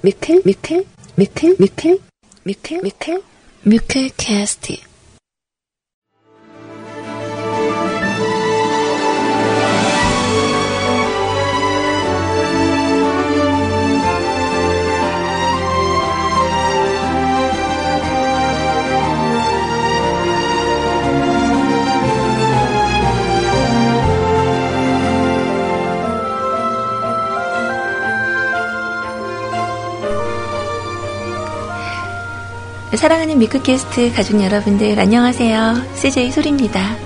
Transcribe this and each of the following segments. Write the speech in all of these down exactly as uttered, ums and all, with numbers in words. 미클 미클 미클 미클 미클 미클 미클 캐스팅. 사랑하는 미크캐스트 가족 여러분들 안녕하세요. 씨제이 소리입니다.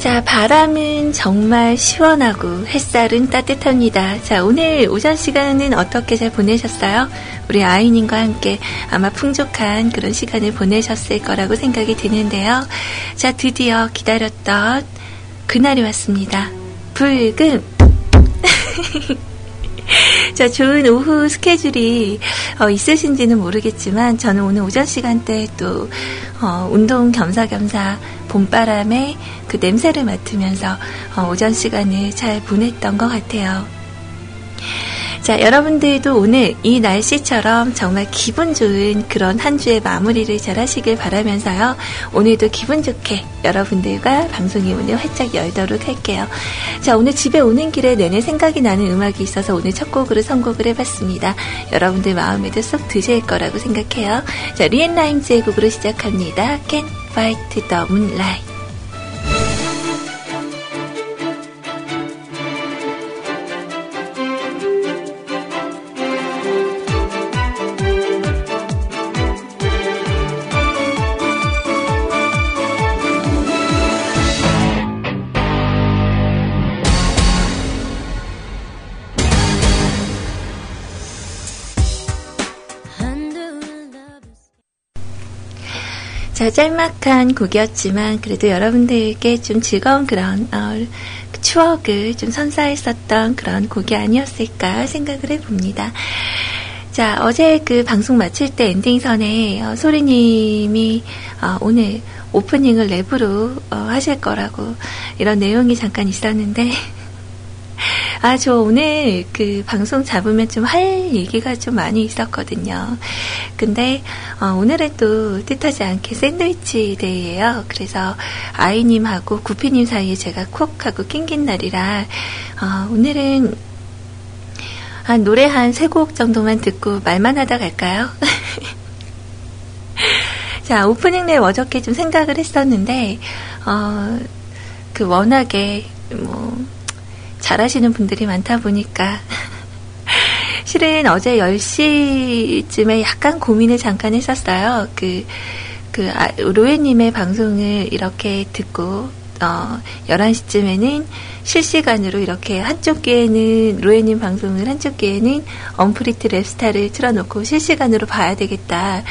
자, 바람은 정말 시원하고 햇살은 따뜻합니다. 자, 오늘 오전 시간은 어떻게 잘 보내셨어요? 우리 아이님과 함께 아마 풍족한 그런 시간을 보내셨을 거라고 생각이 드는데요. 자, 드디어 기다렸던 그날이 왔습니다. 불금! 자, 좋은 오후 스케줄이 어, 있으신지는 모르겠지만 저는 오늘 오전 시간대에 또 어, 운동 겸사겸사 봄바람에 그 냄새를 맡으면서 어, 오전 시간을 잘 보냈던 것 같아요. 자, 여러분들도 오늘 이 날씨처럼 정말 기분 좋은 그런 한 주의 마무리를 잘 하시길 바라면서요. 오늘도 기분 좋게 여러분들과 방송이 오늘 활짝 열도록 할게요. 자, 오늘 집에 오는 길에 내내 생각이 나는 음악이 있어서 오늘 첫 곡으로 선곡을 해봤습니다. 여러분들 마음에도 쏙 드실 거라고 생각해요. 자, 리앤라임즈의 곡으로 시작합니다. Can't Fight the Moonlight. 자, 짤막한 곡이었지만 그래도 여러분들께 좀 즐거운 그런 어, 추억을 좀 선사했었던 그런 곡이 아니었을까 생각을 해봅니다. 자, 어제 그 방송 마칠 때 엔딩선에 어, 소리님이 어, 오늘 오프닝을 랩으로 어, 하실 거라고 이런 내용이 잠깐 있었는데 아, 저 오늘 그 방송 잡으면 좀 할 얘기가 좀 많이 있었거든요. 근데 어, 오늘은 또 뜻하지 않게 샌드위치 데이예요. 그래서 아이님하고 구피님 사이에 제가 콕 하고 낑긴 날이라 어, 오늘은 한 노래 한 세 곡 정도만 듣고 말만 하다 갈까요? 자, 오프닝 랩 어저께 좀 생각을 했었는데 어, 그 워낙에 뭐 잘하시는 분들이 많다 보니까 실은 어제 열 시쯤에 약간 고민을 잠깐 했었어요. 그, 그 아, 로에님의 방송을 이렇게 듣고 어, 열한 시쯤에는 실시간으로 이렇게 한쪽 귀에는 로에님 방송을 한쪽 귀에는 언프리트 랩스타를 틀어놓고 실시간으로 봐야 되겠다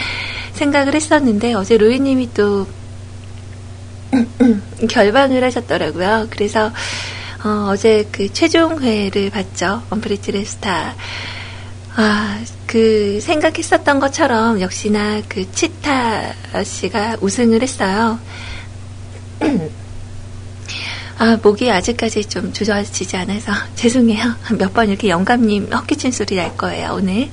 생각을 했었는데 어제 로에님이 또 결방을 하셨더라고요. 그래서 어, 어제 그 최종회를 봤죠. 언프리티 랩스타. 아, 그 생각했었던 것처럼 역시나 그 치타 씨가 우승을 했어요. 아, 목이 아직까지 좀 조져지지 않아서 죄송해요. 몇 번 이렇게 영감님 헛기침 소리 날 거예요, 오늘.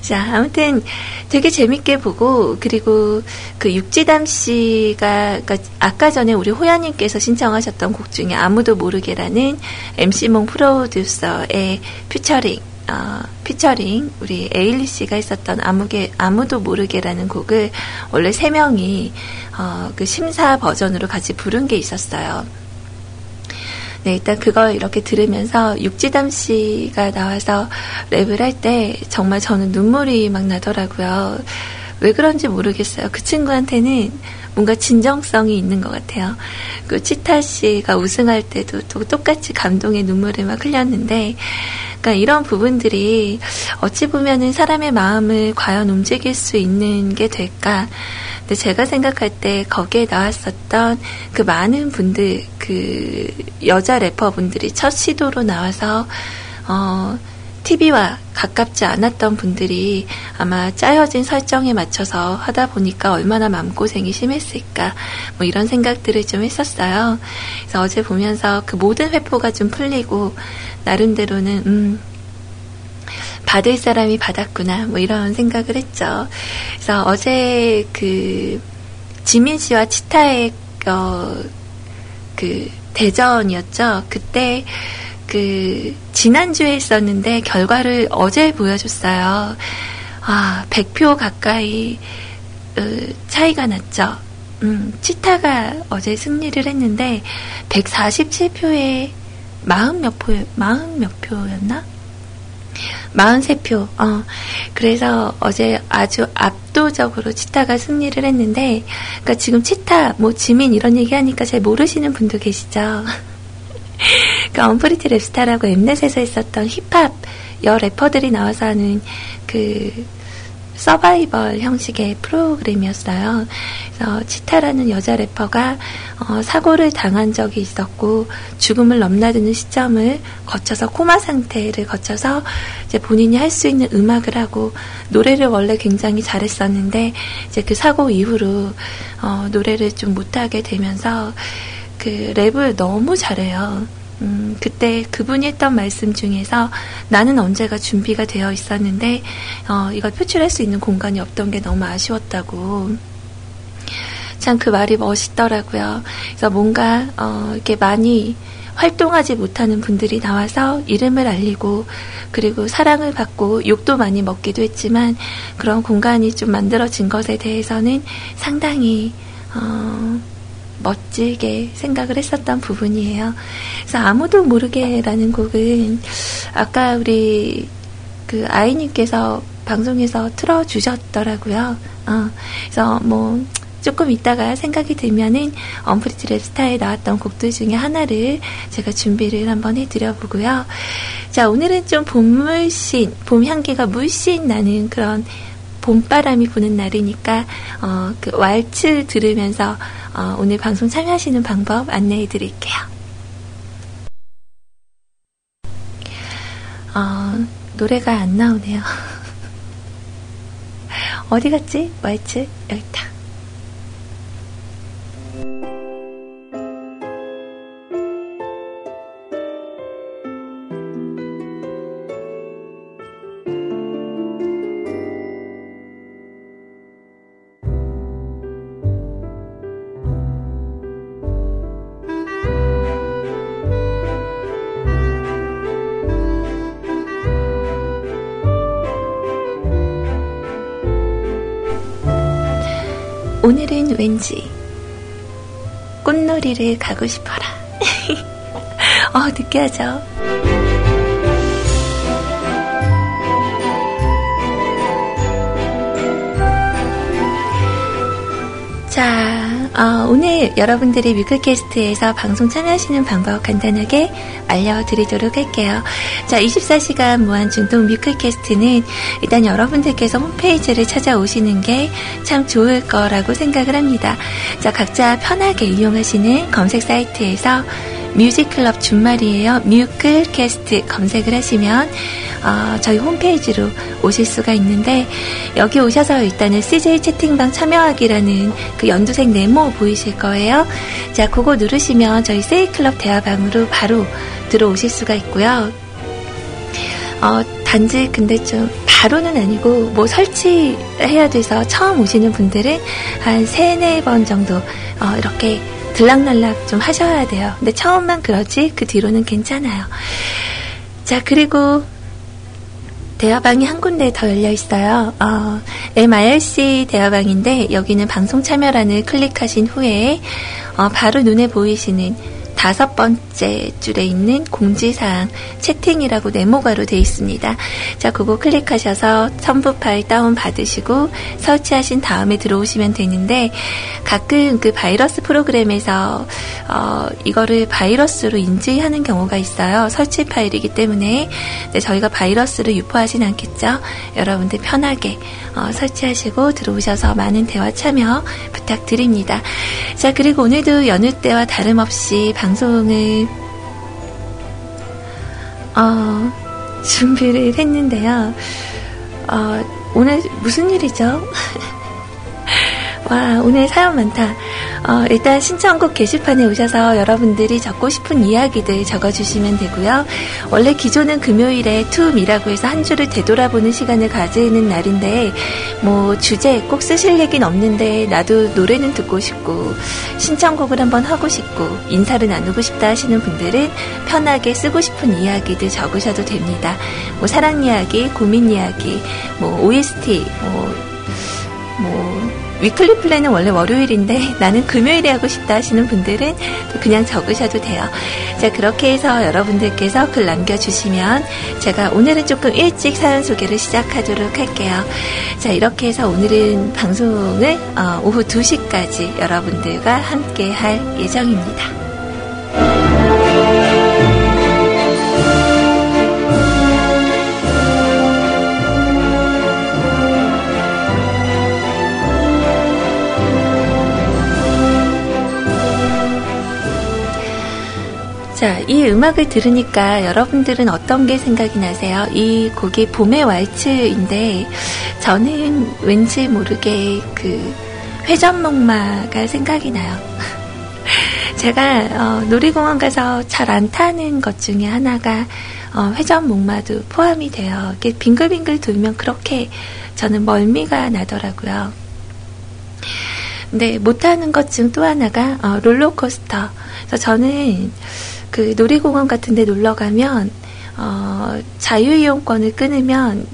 자, 아무튼 되게 재밌게 보고, 그리고 그 육지담 씨가, 그러니까 아까 전에 우리 호야님께서 신청하셨던 곡 중에 아무도 모르게라는 엠씨몽 프로듀서의 피처링, 어, 피처링, 우리 에일리 씨가 있었던 아무게, 아무도 모르게라는 곡을 원래 세 명이, 어, 그 심사 버전으로 같이 부른 게 있었어요. 네, 일단 그걸 이렇게 들으면서 육지담 씨가 나와서 랩을 할 때 정말 저는 눈물이 막 나더라고요. 왜 그런지 모르겠어요. 그 친구한테는 뭔가 진정성이 있는 것 같아요. 그 치타 씨가 우승할 때도 또 똑같이 감동의 눈물을 막 흘렸는데, 그러니까 이런 부분들이 어찌 보면은 사람의 마음을 과연 움직일 수 있는 게 될까? 근데 제가 생각할 때 거기에 나왔었던 그 많은 분들, 그 여자 래퍼분들이 첫 시도로 나와서 어. 티비와 가깝지 않았던 분들이 아마 짜여진 설정에 맞춰서 하다 보니까 얼마나 마음고생이 심했을까, 뭐 이런 생각들을 좀 했었어요. 그래서 어제 보면서 그 모든 회포가 좀 풀리고 나름대로는 음 받을 사람이 받았구나, 뭐 이런 생각을 했죠. 그래서 어제 그 지민 씨와 치타의 어 그 대전이었죠. 그때 그 지난주에 있었는데 결과를 어제 보여줬어요. 아, 백 표 가까이 으, 차이가 났죠. 음, 치타가 어제 승리를 했는데 백사십칠 표에 사십 몇 표, 사십 몇 표였나? 사십삼 표. 어. 그래서 어제 아주 압도적으로 치타가 승리를 했는데, 그러니까 지금 치타, 뭐 지민 이런 얘기하니까 잘 모르시는 분도 계시죠. 그러니까 언프리티 랩스타라고 엠넷에서 있었던 힙합 여 래퍼들이 나와서 하는 그 서바이벌 형식의 프로그램이었어요. 그래서 치타라는 여자 래퍼가 어, 사고를 당한 적이 있었고 죽음을 넘나드는 시점을 거쳐서 코마 상태를 거쳐서 이제 본인이 할 수 있는 음악을 하고, 노래를 원래 굉장히 잘했었는데 이제 그 사고 이후로 어, 노래를 좀 못하게 되면서 그 랩을 너무 잘해요. 음, 그때 그분이 했던 말씀 중에서 나는 언제가 준비가 되어 있었는데 어, 이걸 표출할 수 있는 공간이 없던 게 너무 아쉬웠다고. 참 그 말이 멋있더라고요. 그래서 뭔가 어, 이렇게 많이 활동하지 못하는 분들이 나와서 이름을 알리고 그리고 사랑을 받고 욕도 많이 먹기도 했지만 그런 공간이 좀 만들어진 것에 대해서는 상당히 어, 멋지게 생각을 했었던 부분이에요. 그래서 아무도 모르게라는 곡은 아까 우리 그 아이님께서 방송에서 틀어주셨더라고요. 어, 그래서 뭐 조금 이따가 생각이 들면은 언프리티 랩스타에 나왔던 곡들 중에 하나를 제가 준비를 한번 해드려보고요. 자, 오늘은 좀 봄물씬, 봄 향기가 물씬 나는 그런 봄바람이 부는 날이니까 어, 그 왈츠 들으면서 어, 오늘 방송 참여하시는 방법 안내해 드릴게요. 어, 노래가 안 나오네요. 어디 갔지? 왈츠 여기 있다. 오늘은 왠지 꽃놀이를 가고 싶어라. 어, 느껴져. 자, 어, 오늘 여러분들이 뮤클캐스트에서 방송 참여하시는 방법 간단하게 알려드리도록 할게요. 자, 이십사 시간 무한중독 뮤클캐스트는 일단 여러분들께서 홈페이지를 찾아오시는 게 참 좋을 거라고 생각을 합니다. 자, 각자 편하게 이용하시는 검색 사이트에서 뮤직클럽 준말이에요. 뮤클캐스트 검색을 하시면 어, 저희 홈페이지로 오실 수가 있는데, 여기 오셔서 일단은 씨제이 채팅방 참여하기라는 그 연두색 네모 보이실 거예요. 자, 그거 누르시면 저희 세이클럽 대화방으로 바로 들어오실 수가 있고요. 어, 단지 근데 좀 바로는 아니고 뭐 설치해야 돼서 처음 오시는 분들은 한 세네 번 정도 어, 이렇게 들락날락 좀 하셔야 돼요. 근데 처음만 그러지 그 뒤로는 괜찮아요. 자, 그리고 대화방이 한 군데 더 열려 있어요. 어, 엠알씨 대화방인데 여기는 방송 참여란을 클릭하신 후에 어, 바로 눈에 보이시는 다섯 번째 줄에 있는 공지사항 채팅이라고 네모가로 되어 있습니다. 자, 그거 클릭하셔서 첨부 파일 다운받으시고 설치하신 다음에 들어오시면 되는데, 가끔 그 바이러스 프로그램에서 어, 이거를 바이러스로 인지하는 경우가 있어요. 설치 파일이기 때문에. 네, 저희가 바이러스를 유포하진 않겠죠. 여러분들 편하게 어, 설치하시고 들어오셔서 많은 대화 참여 부탁드립니다. 자, 그리고 오늘도 연휴 때와 다름없이 방송을 어, 준비를 했는데요. 어, 오늘 무슨 일이죠? 와, 오늘 사연 많다. 어, 일단 신청곡 게시판에 오셔서 여러분들이 적고 싶은 이야기들 적어주시면 되고요. 원래 기존은 금요일에 투음이라고 해서 한 주를 되돌아보는 시간을 가지는 날인데, 뭐 주제 꼭 쓰실 얘기는 없는데 나도 노래는 듣고 싶고 신청곡을 한번 하고 싶고 인사를 나누고 싶다 하시는 분들은 편하게 쓰고 싶은 이야기들 적으셔도 됩니다. 뭐 사랑 이야기, 고민 이야기, 뭐 오에스티, 뭐 뭐. 위클리 플랜은 원래 월요일인데 나는 금요일에 하고 싶다 하시는 분들은 그냥 적으셔도 돼요. 자, 그렇게 해서 여러분들께서 글 남겨주시면 제가 오늘은 조금 일찍 사연 소개를 시작하도록 할게요. 자, 이렇게 해서 오늘은 방송을 어, 오후 두 시까지 여러분들과 함께 할 예정입니다. 자, 이 음악을 들으니까 여러분들은 어떤 게 생각이 나세요? 이 곡이 봄의 왈츠인데 저는 왠지 모르게 그 회전목마가 생각이 나요. 제가 어, 놀이공원 가서 잘 안 타는 것 중에 하나가 어, 회전목마도 포함이 돼요. 이게 빙글빙글 돌면 그렇게 저는 멀미가 나더라고요. 근데 못하는 것 중 또 하나가 어, 롤러코스터. 그래서 저는 그 놀이공원 같은 데 놀러 가면 어, 자유이용권을 끊으면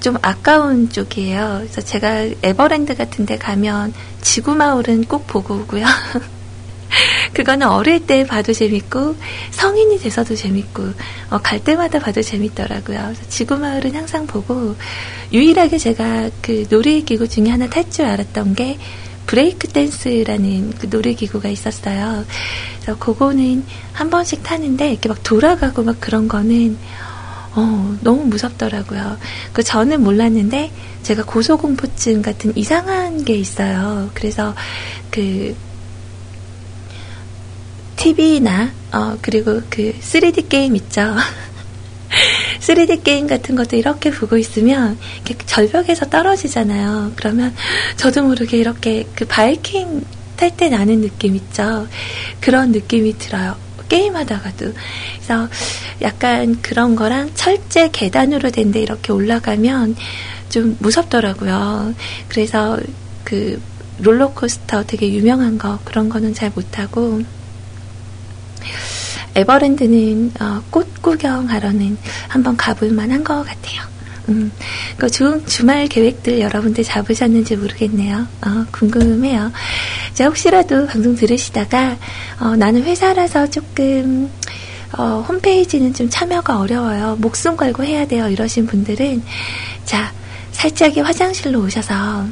좀 아까운 쪽이에요. 그래서 제가 에버랜드 같은 데 가면 지구마을은 꼭 보고 오고요. 그거는 어릴 때 봐도 재밌고 성인이 돼서도 재밌고 어, 갈 때마다 봐도 재밌더라고요. 그래서 지구마을은 항상 보고, 유일하게 제가 그 놀이기구 중에 하나 탈 줄 알았던 게 브레이크 댄스라는 그 놀이기구가 있었어요. 그래서 그거는 한 번씩 타는데 이렇게 막 돌아가고 막 그런 거는 어, 너무 무섭더라고요. 그 저는 몰랐는데 제가 고소공포증 같은 이상한 게 있어요. 그래서 그 티비나 어, 그리고 그 쓰리디 게임 있죠. 쓰리디 게임 같은 것도 이렇게 보고 있으면 이렇게 절벽에서 떨어지잖아요. 그러면 저도 모르게 이렇게 그 바이킹 탈 때 나는 느낌 있죠. 그런 느낌이 들어요. 게임하다가도. 그래서 약간 그런 거랑 철제 계단으로 된 데 이렇게 올라가면 좀 무섭더라고요. 그래서 그 롤러코스터 되게 유명한 거 그런 거는 잘 못하고, 에버랜드는 어, 꽃 구경하러는 한번 가볼 만한 것 같아요. 음, 그 주, 주말 계획들 여러분들 잡으셨는지 모르겠네요. 어, 궁금해요. 자, 혹시라도 방송 들으시다가 어, 나는 회사라서 조금 어, 홈페이지는 좀 참여가 어려워요, 목숨 걸고 해야 돼요 이러신 분들은, 자, 살짝의 화장실로 오셔서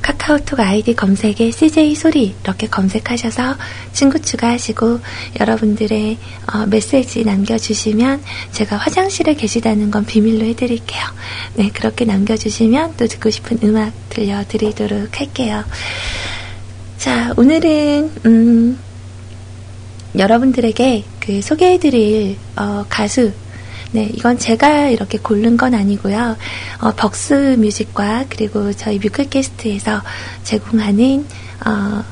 카카오톡 아이디 검색에 씨제이 소리 이렇게 검색하셔서 친구 추가하시고 여러분들의 어, 메시지 남겨주시면 제가 화장실에 계시다는 건 비밀로 해드릴게요. 네, 그렇게 남겨주시면 또 듣고 싶은 음악 들려드리도록 할게요. 자, 오늘은 음, 여러분들에게 그 소개해드릴 어, 가수, 네, 이건 제가 이렇게 고른 건 아니고요. 어, 벅스 뮤직과 그리고 저희 뮤클캐스트에서 제공하는 어,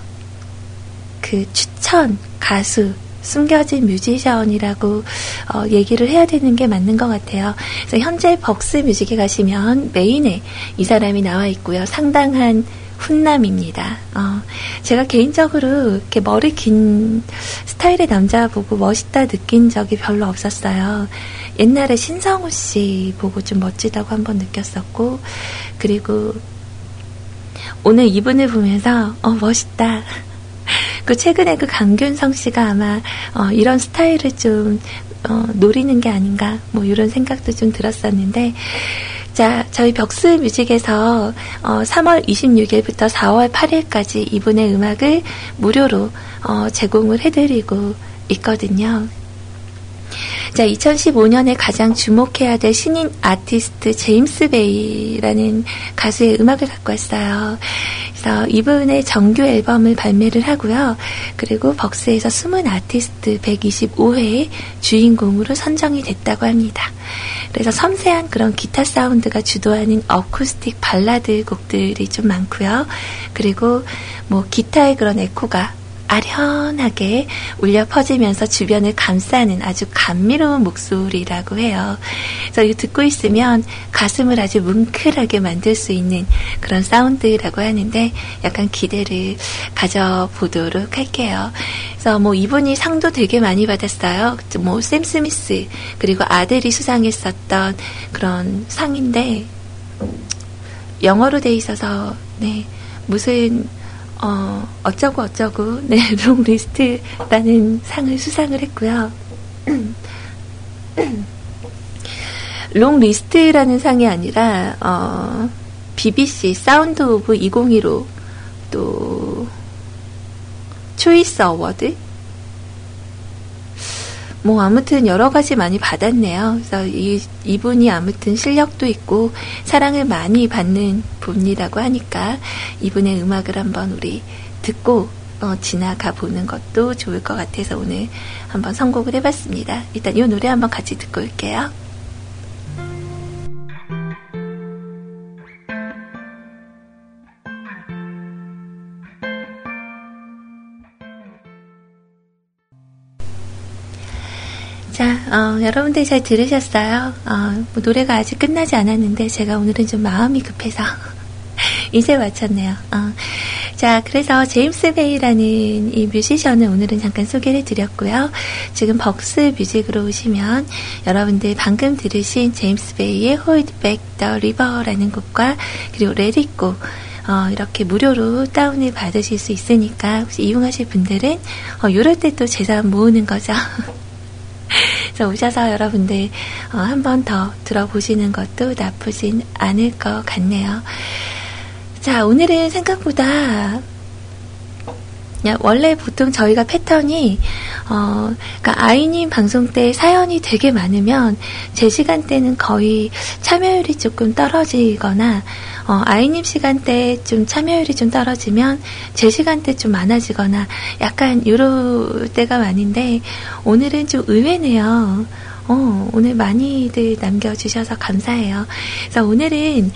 그 추천 가수, 숨겨진 뮤지션이라고 어, 얘기를 해야 되는 게 맞는 것 같아요. 그래서 현재 벅스 뮤직에 가시면 메인에 이 사람이 나와 있고요. 상당한 훈남입니다. 어, 제가 개인적으로 이렇게 머리 긴 스타일의 남자 보고 멋있다 느낀 적이 별로 없었어요. 옛날에 신성우 씨 보고 좀 멋지다고 한번 느꼈었고, 그리고 오늘 이분을 보면서 어, 멋있다. 그 최근에 그 강균성 씨가 아마 어, 이런 스타일을 좀 어, 노리는 게 아닌가 뭐 이런 생각도 좀 들었었는데, 자, 저희 벽스 뮤직에서 어, 삼월 이십육일부터 사월 팔일까지 이분의 음악을 무료로 어, 제공을 해드리고 있거든요. 자, 이천십오년에 가장 주목해야 될 신인 아티스트 제임스 베이라는 가수의 음악을 갖고 왔어요. 그래서 이분의 정규 앨범을 발매를 하고요. 그리고 벅스에서 숨은 아티스트 백이십오회의 주인공으로 선정이 됐다고 합니다. 그래서 섬세한 그런 기타 사운드가 주도하는 어쿠스틱 발라드 곡들이 좀 많고요. 그리고 뭐 기타의 그런 에코가 아련하게 울려 퍼지면서 주변을 감싸는 아주 감미로운 목소리라고 해요. 그래서 이거 듣고 있으면 가슴을 아주 뭉클하게 만들 수 있는 그런 사운드라고 하는데 약간 기대를 가져보도록 할게요. 그래서 뭐 이분이 상도 되게 많이 받았어요. 뭐 샘 스미스 그리고 아들이 수상했었던 그런 상인데 영어로 돼 있어서 네 무슨 어, 어쩌고 어쩌고, 네, 롱리스트라는 상을 수상을 했고요. 롱리스트라는 상이 아니라, 어, 비비씨 사운드 오브 이천십오로 또, 초이스 어워드? 뭐, 아무튼 여러 가지 많이 받았네요. 그래서 이, 이분이 아무튼 실력도 있고, 사랑을 많이 받는 분이라고 하니까, 이분의 음악을 한번 우리 듣고, 어, 지나가 보는 것도 좋을 것 같아서 오늘 한번 선곡을 해봤습니다. 일단 이 노래 한번 같이 듣고 올게요. 자, 어, 여러분들 잘 들으셨어요? 어, 뭐 노래가 아직 끝나지 않았는데 제가 오늘은 좀 마음이 급해서 이제 마쳤네요. 어. 자, 그래서 제임스 베이라는 이 뮤지션을 오늘은 잠깐 소개를 해드렸고요. 지금 벅스 뮤직으로 오시면 여러분들 방금 들으신 제임스 베이의 Hold Back the River라는 곡과 그리고 Let It Go 어, 이렇게 무료로 다운을 받으실 수 있으니까 혹시 이용하실 분들은 어, 이럴 때 또 재산 모으는 거죠. 그래서 오셔서 여러분들 어, 한 번 더 들어보시는 것도 나쁘진 않을 것 같네요. 자, 오늘은 생각보다 원래 보통 저희가 패턴이 어, 그러니까 아이님 방송 때 사연이 되게 많으면 제 시간대는 거의 참여율이 조금 떨어지거나 어, 아이님 시간대에 좀 참여율이 좀 떨어지면 제 시간대 좀 많아지거나 약간 요럴 때가 많은데 오늘은 좀 의외네요. 어, 오늘 많이들 남겨주셔서 감사해요. 그래서 오늘은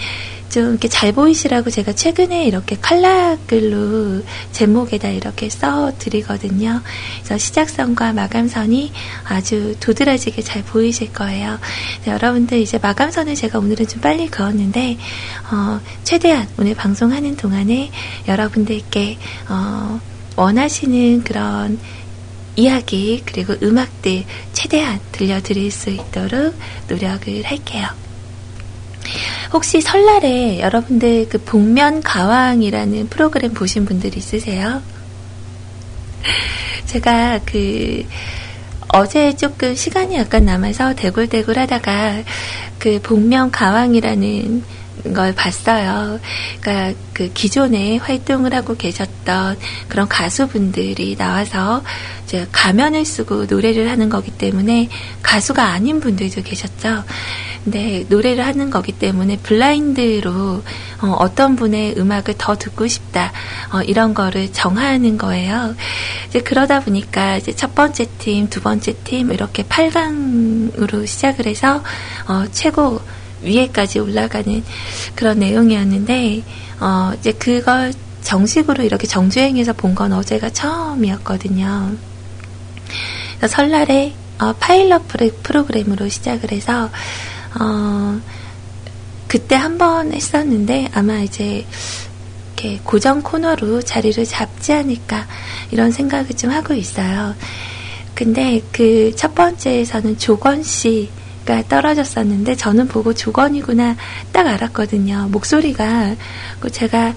좀 이렇게 잘 보이시라고 제가 최근에 이렇게 칼라글로 제목에다 이렇게 써드리거든요. 그래서 시작선과 마감선이 아주 도드라지게 잘 보이실 거예요. 여러분들 이제 마감선을 제가 오늘은 좀 빨리 그었는데 어, 최대한 오늘 방송하는 동안에 여러분들께 어, 원하시는 그런 이야기 그리고 음악들 최대한 들려드릴 수 있도록 노력을 할게요. 혹시 설날에 여러분들 그 복면 가왕이라는 프로그램 보신 분들 있으세요? 제가 그 어제 조금 시간이 약간 남아서 대굴대굴 하다가 그 복면 가왕이라는 걸 봤어요. 그러니까 그 기존에 활동을 하고 계셨던 그런 가수분들이 나와서 이제 가면을 쓰고 노래를 하는 거기 때문에 가수가 아닌 분들도 계셨죠. 근데 노래를 하는 거기 때문에 블라인드로 어, 어떤 분의 음악을 더 듣고 싶다 어, 이런 거를 정하는 거예요. 이제 그러다 보니까 이제 첫 번째 팀, 두 번째 팀 이렇게 팔강으로 시작을 해서 어, 최고 위에까지 올라가는 그런 내용이었는데 어 이제 그걸 정식으로 이렇게 정주행해서 본 건 어제가 처음이었거든요. 그래서 설날에 어, 파일럿 프로그램으로 시작을 해서 어 그때 한번 했었는데 아마 이제 이렇게 고정 코너로 자리를 잡지 않을까 이런 생각을 좀 하고 있어요. 근데 그 첫 번째에서는 조건 씨 약간 떨어졌었는데 저는 보고 조건이구나 딱 알았거든요. 목소리가. 제가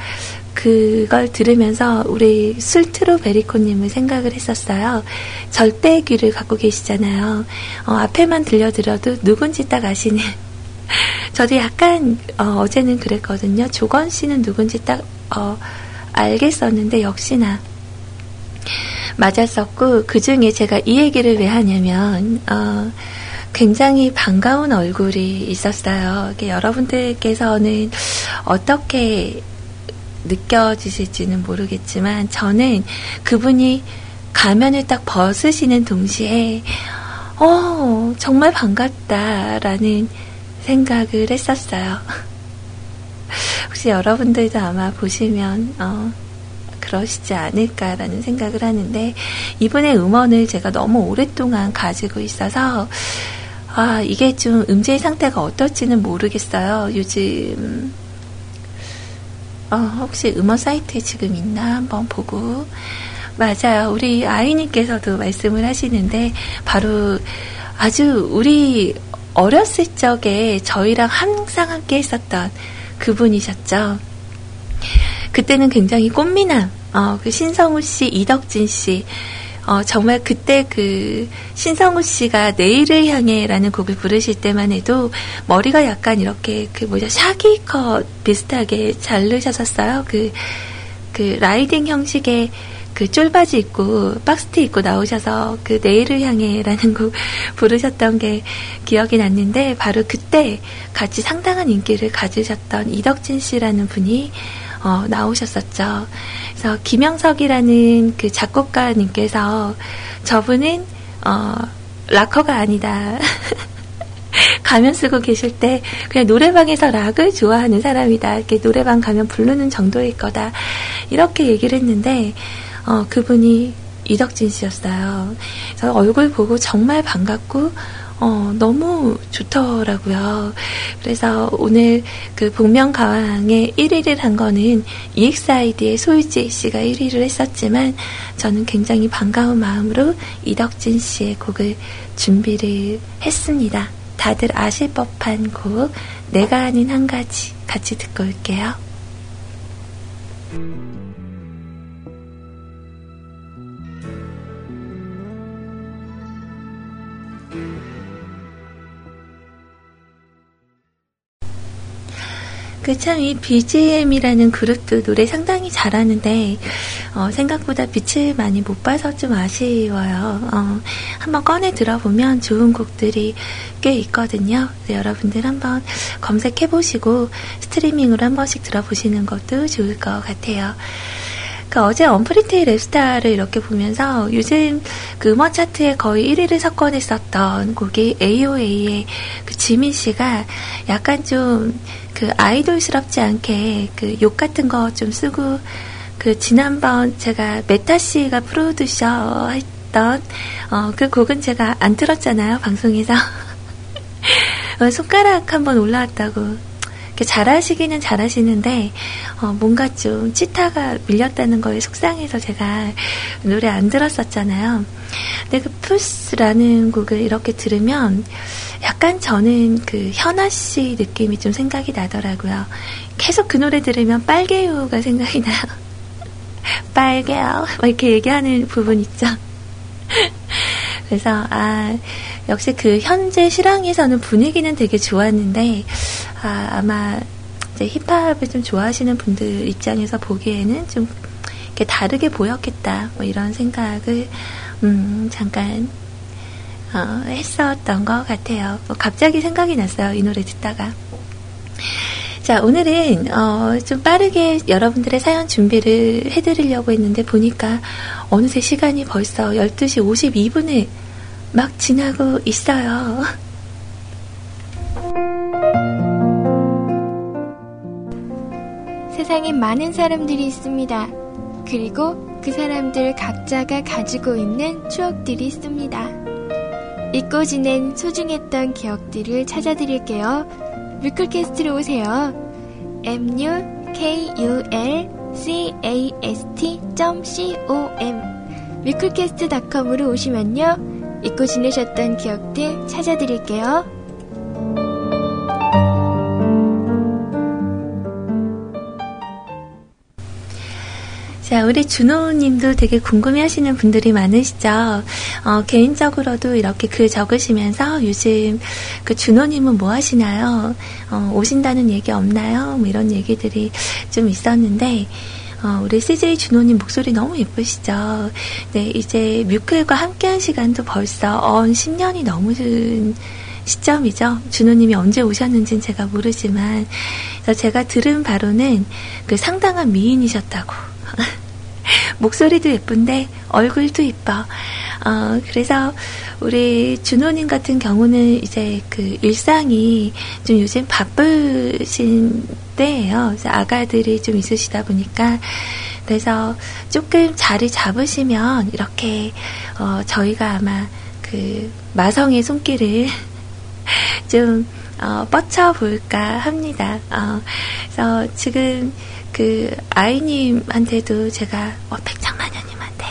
그걸 들으면서 우리 술트로베리코님을 생각을 했었어요. 절대의 귀를 갖고 계시잖아요. 어, 앞에만 들려드려도 누군지 딱 아시는. 저도 약간 어, 어제는 그랬거든요. 조건 씨는 누군지 딱 어, 알겠었는데 역시나 맞았었고, 그 중에 제가 이 얘기를 왜 하냐면 어, 굉장히 반가운 얼굴이 있었어요. 여러분들께서는 어떻게 느껴지실지는 모르겠지만 저는 그분이 가면을 딱 벗으시는 동시에 어, 정말 반갑다라는 생각을 했었어요. 혹시 여러분들도 아마 보시면 어, 그러시지 않을까라는 생각을 하는데, 이분의 음원을 제가 너무 오랫동안 가지고 있어서 아, 이게 좀 음질 상태가 어떨지는 모르겠어요. 요즘 어, 혹시 음원 사이트에 지금 있나 한번 보고. 맞아요. 우리 아이님께서도 말씀을 하시는데 바로 아주 우리 어렸을 적에 저희랑 항상 함께 했었던 그분이셨죠. 그때는 굉장히 꽃미남, 어, 그 신성우 씨, 이덕진 씨, 어, 정말 그때 그 신성우 씨가 내일을 향해라는 곡을 부르실 때만 해도 머리가 약간 이렇게 그 뭐죠, 샤기컷 비슷하게 자르셨었어요. 그, 그 라이딩 형식의 그 쫄바지 입고 박스티 입고 나오셔서 그 내일을 향해라는 곡 부르셨던 게 기억이 났는데, 바로 그때 같이 상당한 인기를 가지셨던 이덕진 씨라는 분이 어, 나오셨었죠. 그래서 김영석이라는 그 작곡가님께서 저분은 어, 락커가 아니다. 가면 쓰고 계실 때 그냥 노래방에서 락을 좋아하는 사람이다. 이렇게 노래방 가면 부르는 정도일 거다. 이렇게 얘기를 했는데 어, 그분이 이덕진 씨였어요. 그래서 얼굴 보고 정말 반갑고, 어, 너무 좋더라고요. 그래서 오늘 그 복면가왕에 일 위를 한 거는 이엑스아이디의 소유지 씨가 일 위를 했었지만, 저는 굉장히 반가운 마음으로 이덕진 씨의 곡을 준비를 했습니다. 다들 아실 법한 곡, 내가 아닌 한 가지 같이 듣고 올게요. 그 참 이 비지엠이라는 그룹도 노래 상당히 잘하는데 어, 생각보다 빛을 많이 못 봐서 좀 아쉬워요. 어, 한번 꺼내 들어보면 좋은 곡들이 꽤 있거든요. 그래서 여러분들 한번 검색해보시고 스트리밍으로 한 번씩 들어보시는 것도 좋을 것 같아요. 그러니까 어제 언프리티 랩스타를 이렇게 보면서 요즘 그 음원 차트에 거의 일 위를 석권했었던 곡이 에이오에이의 그 지민 씨가 약간 좀 그 아이돌스럽지 않게 그 욕 같은 거 좀 쓰고, 그 지난번 제가 메타 씨가 프로듀서 했던 어 그 곡은 제가 안 들었잖아요, 방송에서. 손가락 한번 올라왔다고. 잘하시기는 잘하시는데 어, 뭔가 좀 치타가 밀렸다는 거에 속상해서 제가 노래 안 들었었잖아요. 근데 그 푸스라는 곡을 이렇게 들으면 약간 저는 그 현아 씨 느낌이 좀 생각이 나더라고요. 계속 그 노래 들으면 빨개요가 생각이 나요. 빨개요 막 이렇게 얘기하는 부분 있죠. 그래서 아, 역시 그 현재 실황에서는 분위기는 되게 좋았는데 아, 아마 이제 힙합을 좀 좋아하시는 분들 입장에서 보기에는 좀 이렇게 다르게 보였겠다, 뭐 이런 생각을 음, 잠깐 어, 했었던 것 같아요. 뭐 갑자기 생각이 났어요, 이 노래 듣다가. 자, 오늘은 어, 좀 빠르게 여러분들의 사연 준비를 해드리려고 했는데 보니까 어느새 시간이 벌써 열두 시 오십이 분을 막 지나고 있어요. 세상에 많은 사람들이 있습니다. 그리고 그 사람들 각자가 가지고 있는 추억들이 있습니다. 잊고 지낸 소중했던 기억들을 찾아드릴게요. 뮤클캐스트로 오세요. 엠 유 케이 유 엘 씨 에이 에스 티 닷 씨 오 엠 뮤클캐스트 닷 컴으로 오시면요, 잊고 지내셨던 기억들 찾아드릴게요. 자, 우리 준호님도 되게 궁금해하시는 분들이 많으시죠. 어, 개인적으로도 이렇게 글 적으시면서 요즘 그 준호님은 뭐 하시나요? 어, 오신다는 얘기 없나요? 뭐 이런 얘기들이 좀 있었는데, 어, 우리 씨제이 준호님 목소리 너무 예쁘시죠? 네, 이제 뮤클과 함께한 시간도 벌써 언 십 년이 넘은 시점이죠. 준호님이 언제 오셨는지는 제가 모르지만, 그래서 제가 들은 바로는 그 상당한 미인이셨다고. 목소리도 예쁜데 얼굴도 예뻐. 어, 그래서 우리 준호님 같은 경우는 이제 그 일상이 좀 요즘 바쁘신 때예요. 그래서 아가들이 좀 있으시다 보니까, 그래서 조금 자리 잡으시면 이렇게 어, 저희가 아마 그 마성의 손길을 좀 어, 뻗쳐 볼까 합니다. 어, 그래서 지금 그 아이님한테도 제가 어, 백장마녀님한테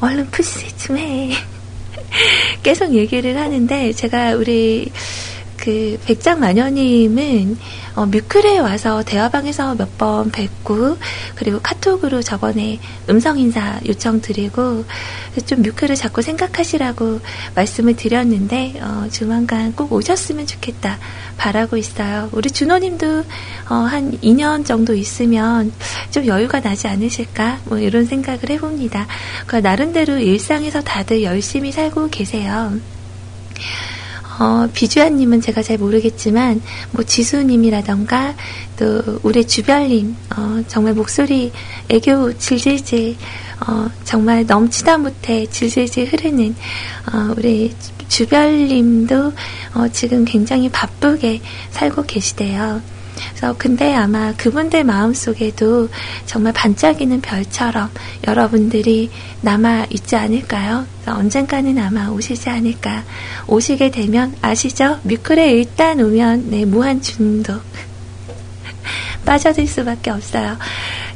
얼른 푸시 좀 해. 계속 얘기를 하는데, 제가 우리 그 백장마녀님은 어, 뮤클에 와서 대화방에서 몇 번 뵙고, 그리고 카톡으로 저번에 음성인사 요청드리고, 좀 뮤클을 자꾸 생각하시라고 말씀을 드렸는데 어, 조만간 꼭 오셨으면 좋겠다 바라고 있어요. 우리 준호님도 어, 한 이 년 정도 있으면 좀 여유가 나지 않으실까, 뭐 이런 생각을 해봅니다. 그러니까 나름대로 일상에서 다들 열심히 살고 계세요. 어, 비주아님은 제가 잘 모르겠지만, 뭐, 지수님이라던가, 또, 우리 주별님, 어, 정말 목소리, 애교 질질질, 어, 정말 넘치다 못해 질질질 흐르는, 어, 우리 주별님도, 어, 지금 굉장히 바쁘게 살고 계시대요. 그래서 근데 아마 그분들 마음속에도 정말 반짝이는 별처럼 여러분들이 남아 있지 않을까요? 언젠가는 아마 오시지 않을까. 오시게 되면 아시죠? 뮤클에 일단 오면 네, 무한 중독 빠져들 수밖에 없어요.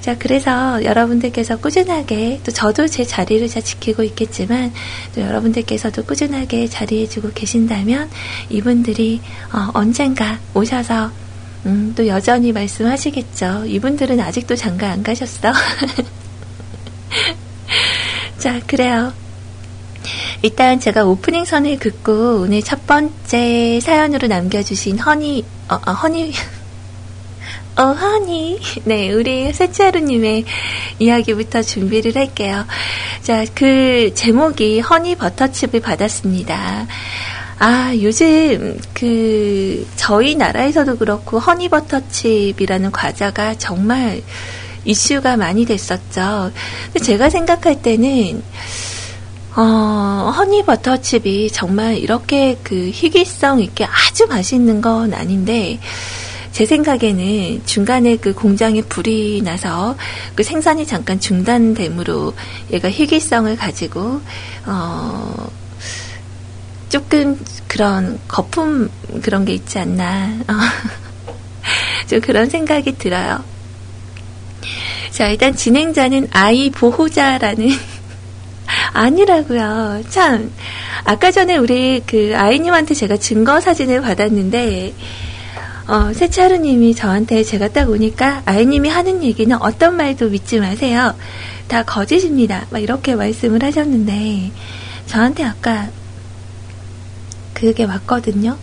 자, 그래서 여러분들께서 꾸준하게, 또 저도 제 자리를 잘 지키고 있겠지만, 또 여러분들께서도 꾸준하게 자리해주고 계신다면, 이분들이 어, 언젠가 오셔서 음, 또 여전히 말씀하시겠죠. 이분들은 아직도 장가 안 가셨어. 자, 그래요. 일단 제가 오프닝 선을 긋고 오늘 첫 번째 사연으로 남겨주신 허니, 어, 어 허니, 어, 허니. 네, 우리 세치하루님의 이야기부터 준비를 할게요. 자, 그 제목이 허니 버터칩을 받았습니다. 아, 요즘 그 저희 나라에서도 그렇고 허니버터칩이라는 과자가 정말 이슈가 많이 됐었죠. 근데 제가 생각할 때는 어, 허니버터칩이 정말 이렇게 그 희귀성 있게 아주 맛있는 건 아닌데, 제 생각에는 중간에 그 공장에 불이 나서 그 생산이 잠깐 중단됨으로 얘가 희귀성을 가지고 어. 조금 그런 거품 그런 게 있지 않나, 좀 그런 생각이 들어요. 자, 일단 진행자는 아이 보호자라는 아니라고요. 참, 아까 전에 우리 그 아이님한테 제가 증거 사진을 받았는데, 어, 세차루님이 저한테, 제가 딱 오니까 아이님이 하는 얘기는 어떤 말도 믿지 마세요, 다 거짓입니다, 막 이렇게 말씀을 하셨는데, 저한테 아까 그게 왔거든요,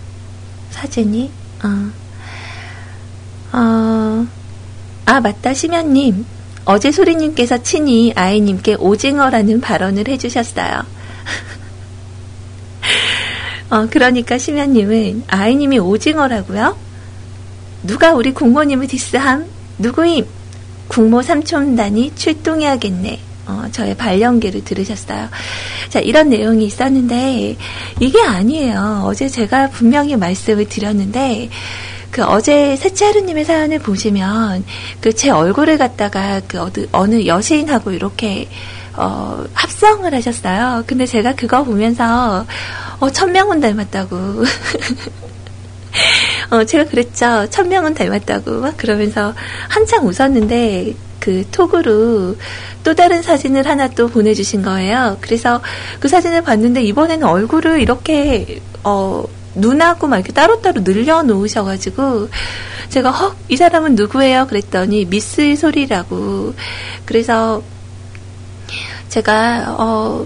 사진이. 어. 어. 아, 맞다, 심연님. 어제 소리님께서 친히 아이님께 오징어라는 발언을 해주셨어요. 어, 그러니까 심연님은 아이님이 오징어라고요? 누가 우리 국모님을 디스함? 누구임? 국모 삼촌단이 출동해야겠네. 어, 저의 발연기를 들으셨어요. 자, 이런 내용이 있었는데, 이게 아니에요. 어제 제가 분명히 말씀을 드렸는데, 그 어제 세치하루님의 사연을 보시면, 그 제 얼굴을 갖다가 그 어느, 어느 여신하고 이렇게, 어, 합성을 하셨어요. 근데 제가 그거 보면서, 어, 천명은 닮았다고. 어, 제가 그랬죠. 천명은 닮았다고. 막 그러면서 한창 웃었는데, 그 톡으로 또 다른 사진을 하나 또 보내주신 거예요. 그래서 그 사진을 봤는데, 이번에는 얼굴을 이렇게 어 눈하고 막 이렇게 따로따로 늘려놓으셔가지고 제가 헉, 이 사람은 누구예요? 그랬더니 미스 소리라고. 그래서 제가 어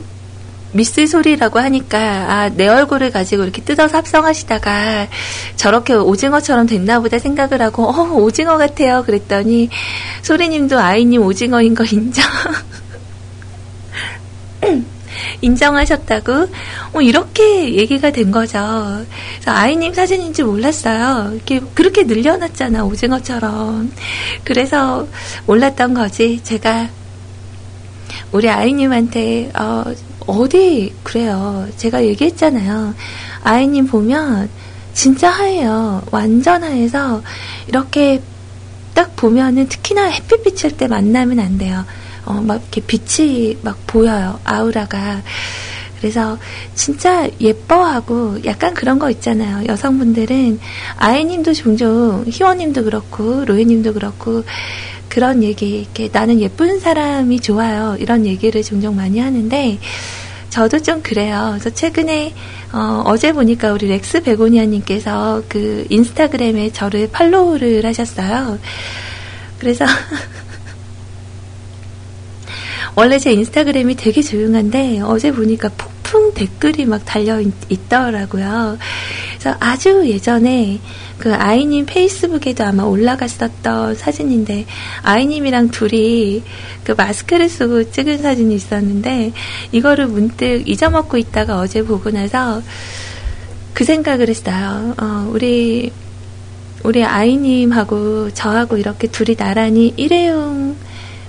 미스 소리라고 하니까 아, 내 얼굴을 가지고 이렇게 뜯어서 합성하시다가 저렇게 오징어처럼 됐나 보다 생각을 하고 어 오징어 같아요. 그랬더니 소리님도 아이님 오징어인 거 인정 인정하셨다고 어, 이렇게 얘기가 된 거죠. 그래서 아이님 사진인지 몰랐어요. 이렇게 그렇게 늘려놨잖아 오징어처럼. 그래서 몰랐던 거지. 제가 우리 아이님한테 어, 어디 그래요. 제가 얘기했잖아요. 아이님 보면 진짜 하얘요. 완전 하얘서 이렇게 딱 보면은 특히나 햇빛 비칠 때 만나면 안 돼요. 어, 막 이렇게 빛이 막 보여요. 아우라가. 그래서 진짜 예뻐하고 약간 그런 거 있잖아요. 여성분들은 아이님도 종종 희원님도 그렇고 로이님도 그렇고 그런 얘기, 이렇게 나는 예쁜 사람이 좋아요. 이런 얘기를 종종 많이 하는데 저도 좀 그래요. 그래서 최근에 어, 어제 보니까 우리 렉스 베고니아님께서 그 인스타그램에 저를 팔로우를 하셨어요. 그래서 원래 제 인스타그램이 되게 조용한데 어제 보니까 폭풍 댓글이 막 달려 있더라고요. 그래서 아주 예전에 그 아이님 페이스북에도 아마 올라갔었던 사진인데 아이님이랑 둘이 그 마스크를 쓰고 찍은 사진이 있었는데 이거를 문득 잊어먹고 있다가 어제 보고 나서 그 생각을 했어요. 어, 우리 우리 아이님하고 저하고 이렇게 둘이 나란히 일회용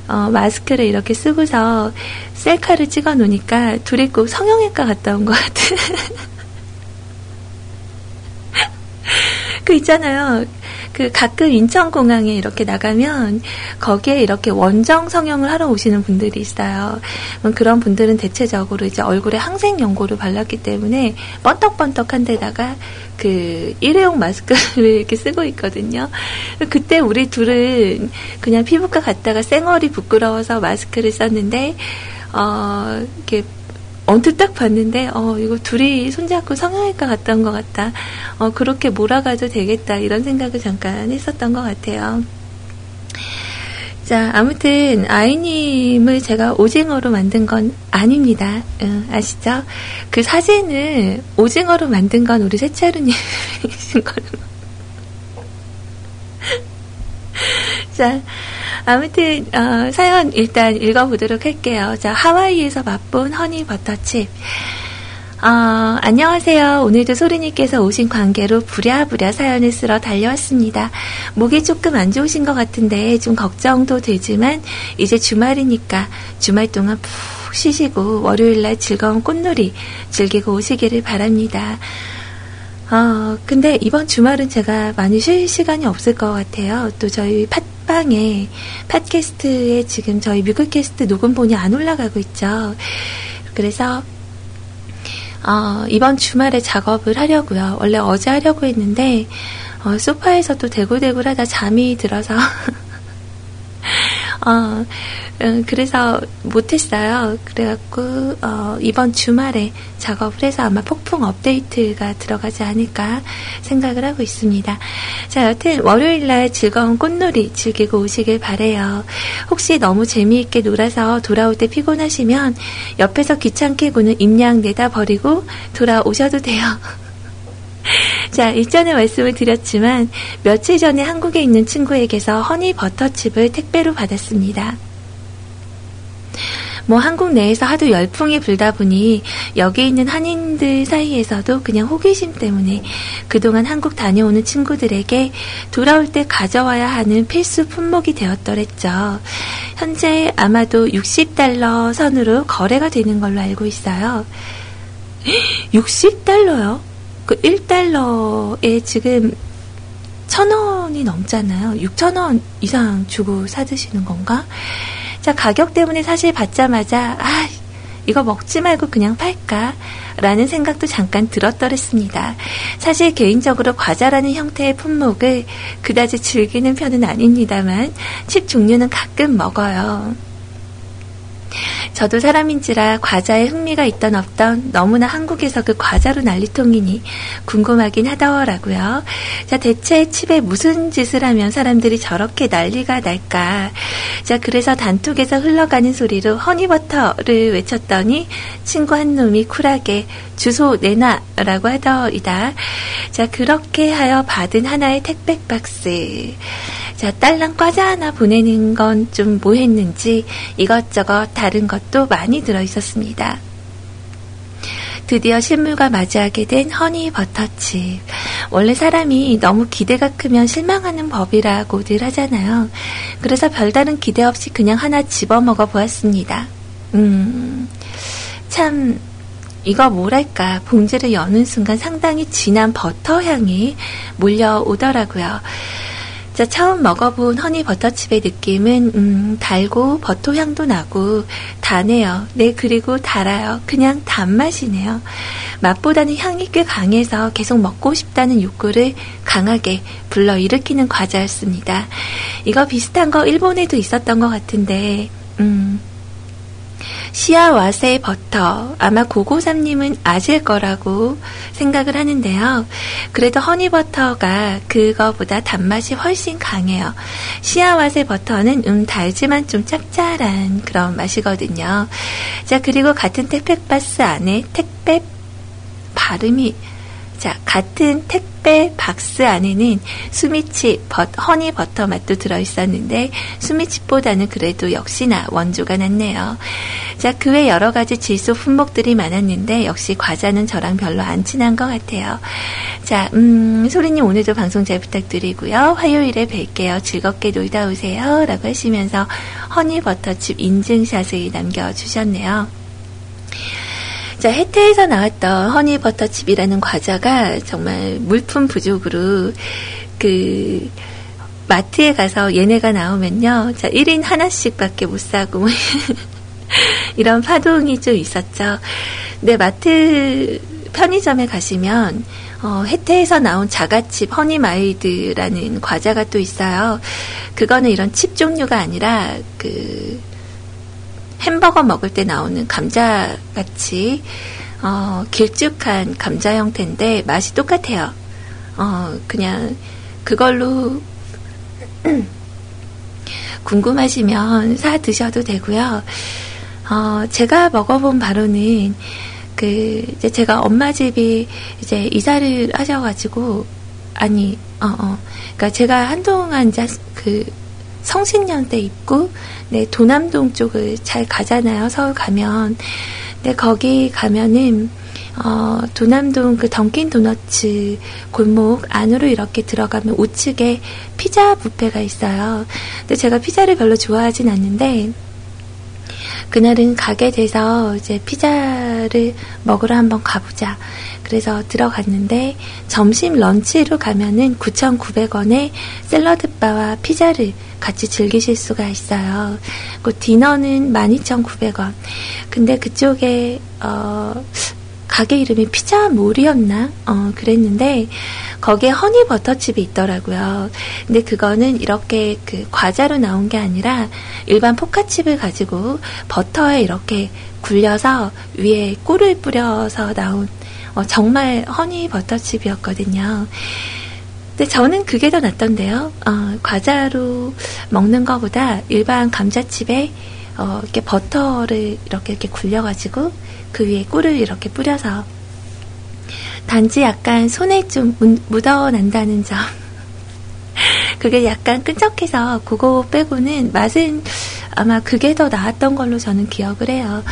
어, 마스크를 이렇게 쓰고서 셀카를 찍어 놓으니까 둘이 꼭 성형외과 갔다 온 것 같은. 그 있잖아요. 그 가끔 인천공항에 이렇게 나가면 거기에 이렇게 원정 성형을 하러 오시는 분들이 있어요. 그런 분들은 대체적으로 이제 얼굴에 항생 연고를 발랐기 때문에 번떡번떡한 데다가 그 일회용 마스크를 이렇게 쓰고 있거든요. 그때 우리 둘은 그냥 피부과 갔다가 쌩얼이 부끄러워서 마스크를 썼는데 어 이렇게 언뜻 딱 봤는데 어 이거 둘이 손잡고 성형외과 갔다 온 것 같다. 어 그렇게 몰아가도 되겠다. 이런 생각을 잠깐 했었던 것 같아요. 자, 아무튼 아이님을 제가 오징어로 만든 건 아닙니다. 응, 아시죠? 그 사진을 오징어로 만든 건 우리 세차루님이신 걸로. 자, 아무튼 어, 사연 일단 읽어보도록 할게요. 자, 하와이에서 맛본 허니버터칩. 어, 안녕하세요. 오늘도 소리님께서 오신 관계로 부랴부랴 사연을 쓰러 달려왔습니다. 목이 조금 안 좋으신 것 같은데 좀 걱정도 되지만 이제 주말이니까 주말 동안 푹 쉬시고 월요일날 즐거운 꽃놀이 즐기고 오시기를 바랍니다. 어, 근데 이번 주말은 제가 많이 쉴 시간이 없을 것 같아요. 또 저희 팟빵에, 팟캐스트에 지금 저희 뮤직캐스트 녹음본이 안 올라가고 있죠. 그래서, 어, 이번 주말에 작업을 하려고요. 원래 어제 하려고 했는데, 어, 소파에서 또 대굴대굴 하다 잠이 들어서, 어, 음, 그래서 못했어요. 그래갖고 어, 이번 주말에 작업을 해서 아마 폭풍 업데이트가 들어가지 않을까 생각을 하고 있습니다. 자, 여튼 월요일날 즐거운 꽃놀이 즐기고 오시길 바래요. 혹시 너무 재미있게 놀아서 돌아올 때 피곤하시면 옆에서 귀찮게 구는 입양 내다 버리고 돌아오셔도 돼요. 자, 일전에 말씀을 드렸지만 며칠 전에 한국에 있는 친구에게서 허니버터칩을 택배로 받았습니다. 뭐 한국 내에서 하도 열풍이 불다 보니 여기 있는 한인들 사이에서도 그냥 호기심 때문에 그동안 한국 다녀오는 친구들에게 돌아올 때 가져와야 하는 필수 품목이 되었더랬죠. 현재 아마도 육십 달러 선으로 거래가 되는 걸로 알고 있어요. 육십 달러요? 그 일 달러에 지금 천 원이 넘잖아요. 육천 원 이상 주고 사드시는 건가? 자, 가격 때문에 사실 받자마자 아, 이거 먹지 말고 그냥 팔까? 라는 생각도 잠깐 들었더랬습니다. 사실 개인적으로 과자라는 형태의 품목을 그다지 즐기는 편은 아닙니다만 칩 종류는 가끔 먹어요. 저도 사람인지라 과자에 흥미가 있던 없던 너무나 한국에서 그 과자로 난리통이니 궁금하긴 하더라고요. 자, 대체 칩에 무슨 짓을 하면 사람들이 저렇게 난리가 날까? 자, 그래서 단톡에서 흘러가는 소리로 허니버터를 외쳤더니 친구 한 놈이 쿨하게 주소 내놔라고 하더이다. 자, 그렇게 하여 받은 하나의 택배 박스. 자, 딸랑 과자 하나 보내는 건 좀 뭐 했는지 이것저것 다른 것도 많이 들어있었습니다. 드디어 실물과 마주하게 된 허니버터칩. 원래 사람이 너무 기대가 크면 실망하는 법이라고들 하잖아요. 그래서 별다른 기대 없이 그냥 하나 집어먹어 보았습니다. 음, 참... 이거 뭐랄까, 봉지를 여는 순간 상당히 진한 버터 향이 몰려오더라고요. 자, 처음 먹어본 허니버터칩의 느낌은 음, 달고 버터 향도 나고 다네요. 네, 그리고 달아요. 그냥 단맛이네요. 맛보다는 향이 꽤 강해서 계속 먹고 싶다는 욕구를 강하게 불러일으키는 과자였습니다. 이거 비슷한 거 일본에도 있었던 것 같은데... 음. 시아 와세 버터, 아마 고고삼님은 아실 거라고 생각을 하는데요. 그래도 허니버터가 그거보다 단맛이 훨씬 강해요. 시아 와세 버터는 음 달지만 좀 짭짤한 그런 맛이거든요. 자, 그리고 같은 택배박스 안에 택배 발음이 자, 같은 택배 박스 안에는 수미칩, 버, 허니버터 맛도 들어있었는데 수미칩보다는 그래도 역시나 원조가 낫네요. 자, 그 외 여러 가지 질소 품목들이 많았는데 역시 과자는 저랑 별로 안 친한 것 같아요. 자, 음, 소리님 오늘도 방송 잘 부탁드리고요. 화요일에 뵐게요. 즐겁게 놀다 오세요. 라고 하시면서 허니버터칩 인증샷을 남겨주셨네요. 자, 해태에서 나왔던 허니버터칩이라는 과자가 정말 물품 부족으로 그 마트에 가서 얘네가 나오면요. 자, 일 인 하나씩밖에 못 사고 이런 파동이 좀 있었죠. 근데 마트 편의점에 가시면 어, 해태에서 나온 자가칩 허니마일드라는 과자가 또 있어요. 그거는 이런 칩 종류가 아니라 그 햄버거 먹을 때 나오는 감자같이 어, 길쭉한 감자 형태인데 맛이 똑같아요. 어, 그냥 그걸로 궁금하시면 사 드셔도 되고요. 어, 제가 먹어본 바로는 그 이제 제가 엄마 집이 이제 이사를 하셔가지고 아니 어어 어. 그러니까 제가 한동안 이제 그 성신년 때 입고 네, 도남동 쪽을 잘 가잖아요. 서울 가면. 근데 거기 가면은 어, 도남동 그 던킨 도너츠 골목 안으로 이렇게 들어가면 우측에 피자 뷔페가 있어요. 근데 제가 피자를 별로 좋아하진 않는데 그날은 가게 돼서 이제 피자를 먹으러 한번 가보자. 그래서 들어갔는데 점심 런치로 가면은 구천구백 원에 샐러드바와 피자를 같이 즐기실 수가 있어요. 그 디너는 만 이천구백 원. 근데 그쪽에 어 가게 이름이 피자몰이었나? 어 그랬는데 거기에 허니버터칩이 있더라고요. 근데 그거는 이렇게 그 과자로 나온 게 아니라 일반 포카칩을 가지고 버터에 이렇게 굴려서 위에 꿀을 뿌려서 나온 어 정말 허니버터칩이었거든요. 근데 저는 그게 더 낫던데요. 어, 과자로 먹는 거보다 일반 감자칩에 어, 이렇게 버터를 이렇게 이렇게 굴려가지고 그 위에 꿀을 이렇게 뿌려서 단지 약간 손에 좀 묻어난다는 점. 그게 약간 끈적해서 그거 빼고는 맛은 아마 그게 더 나았던 걸로 저는 기억을 해요.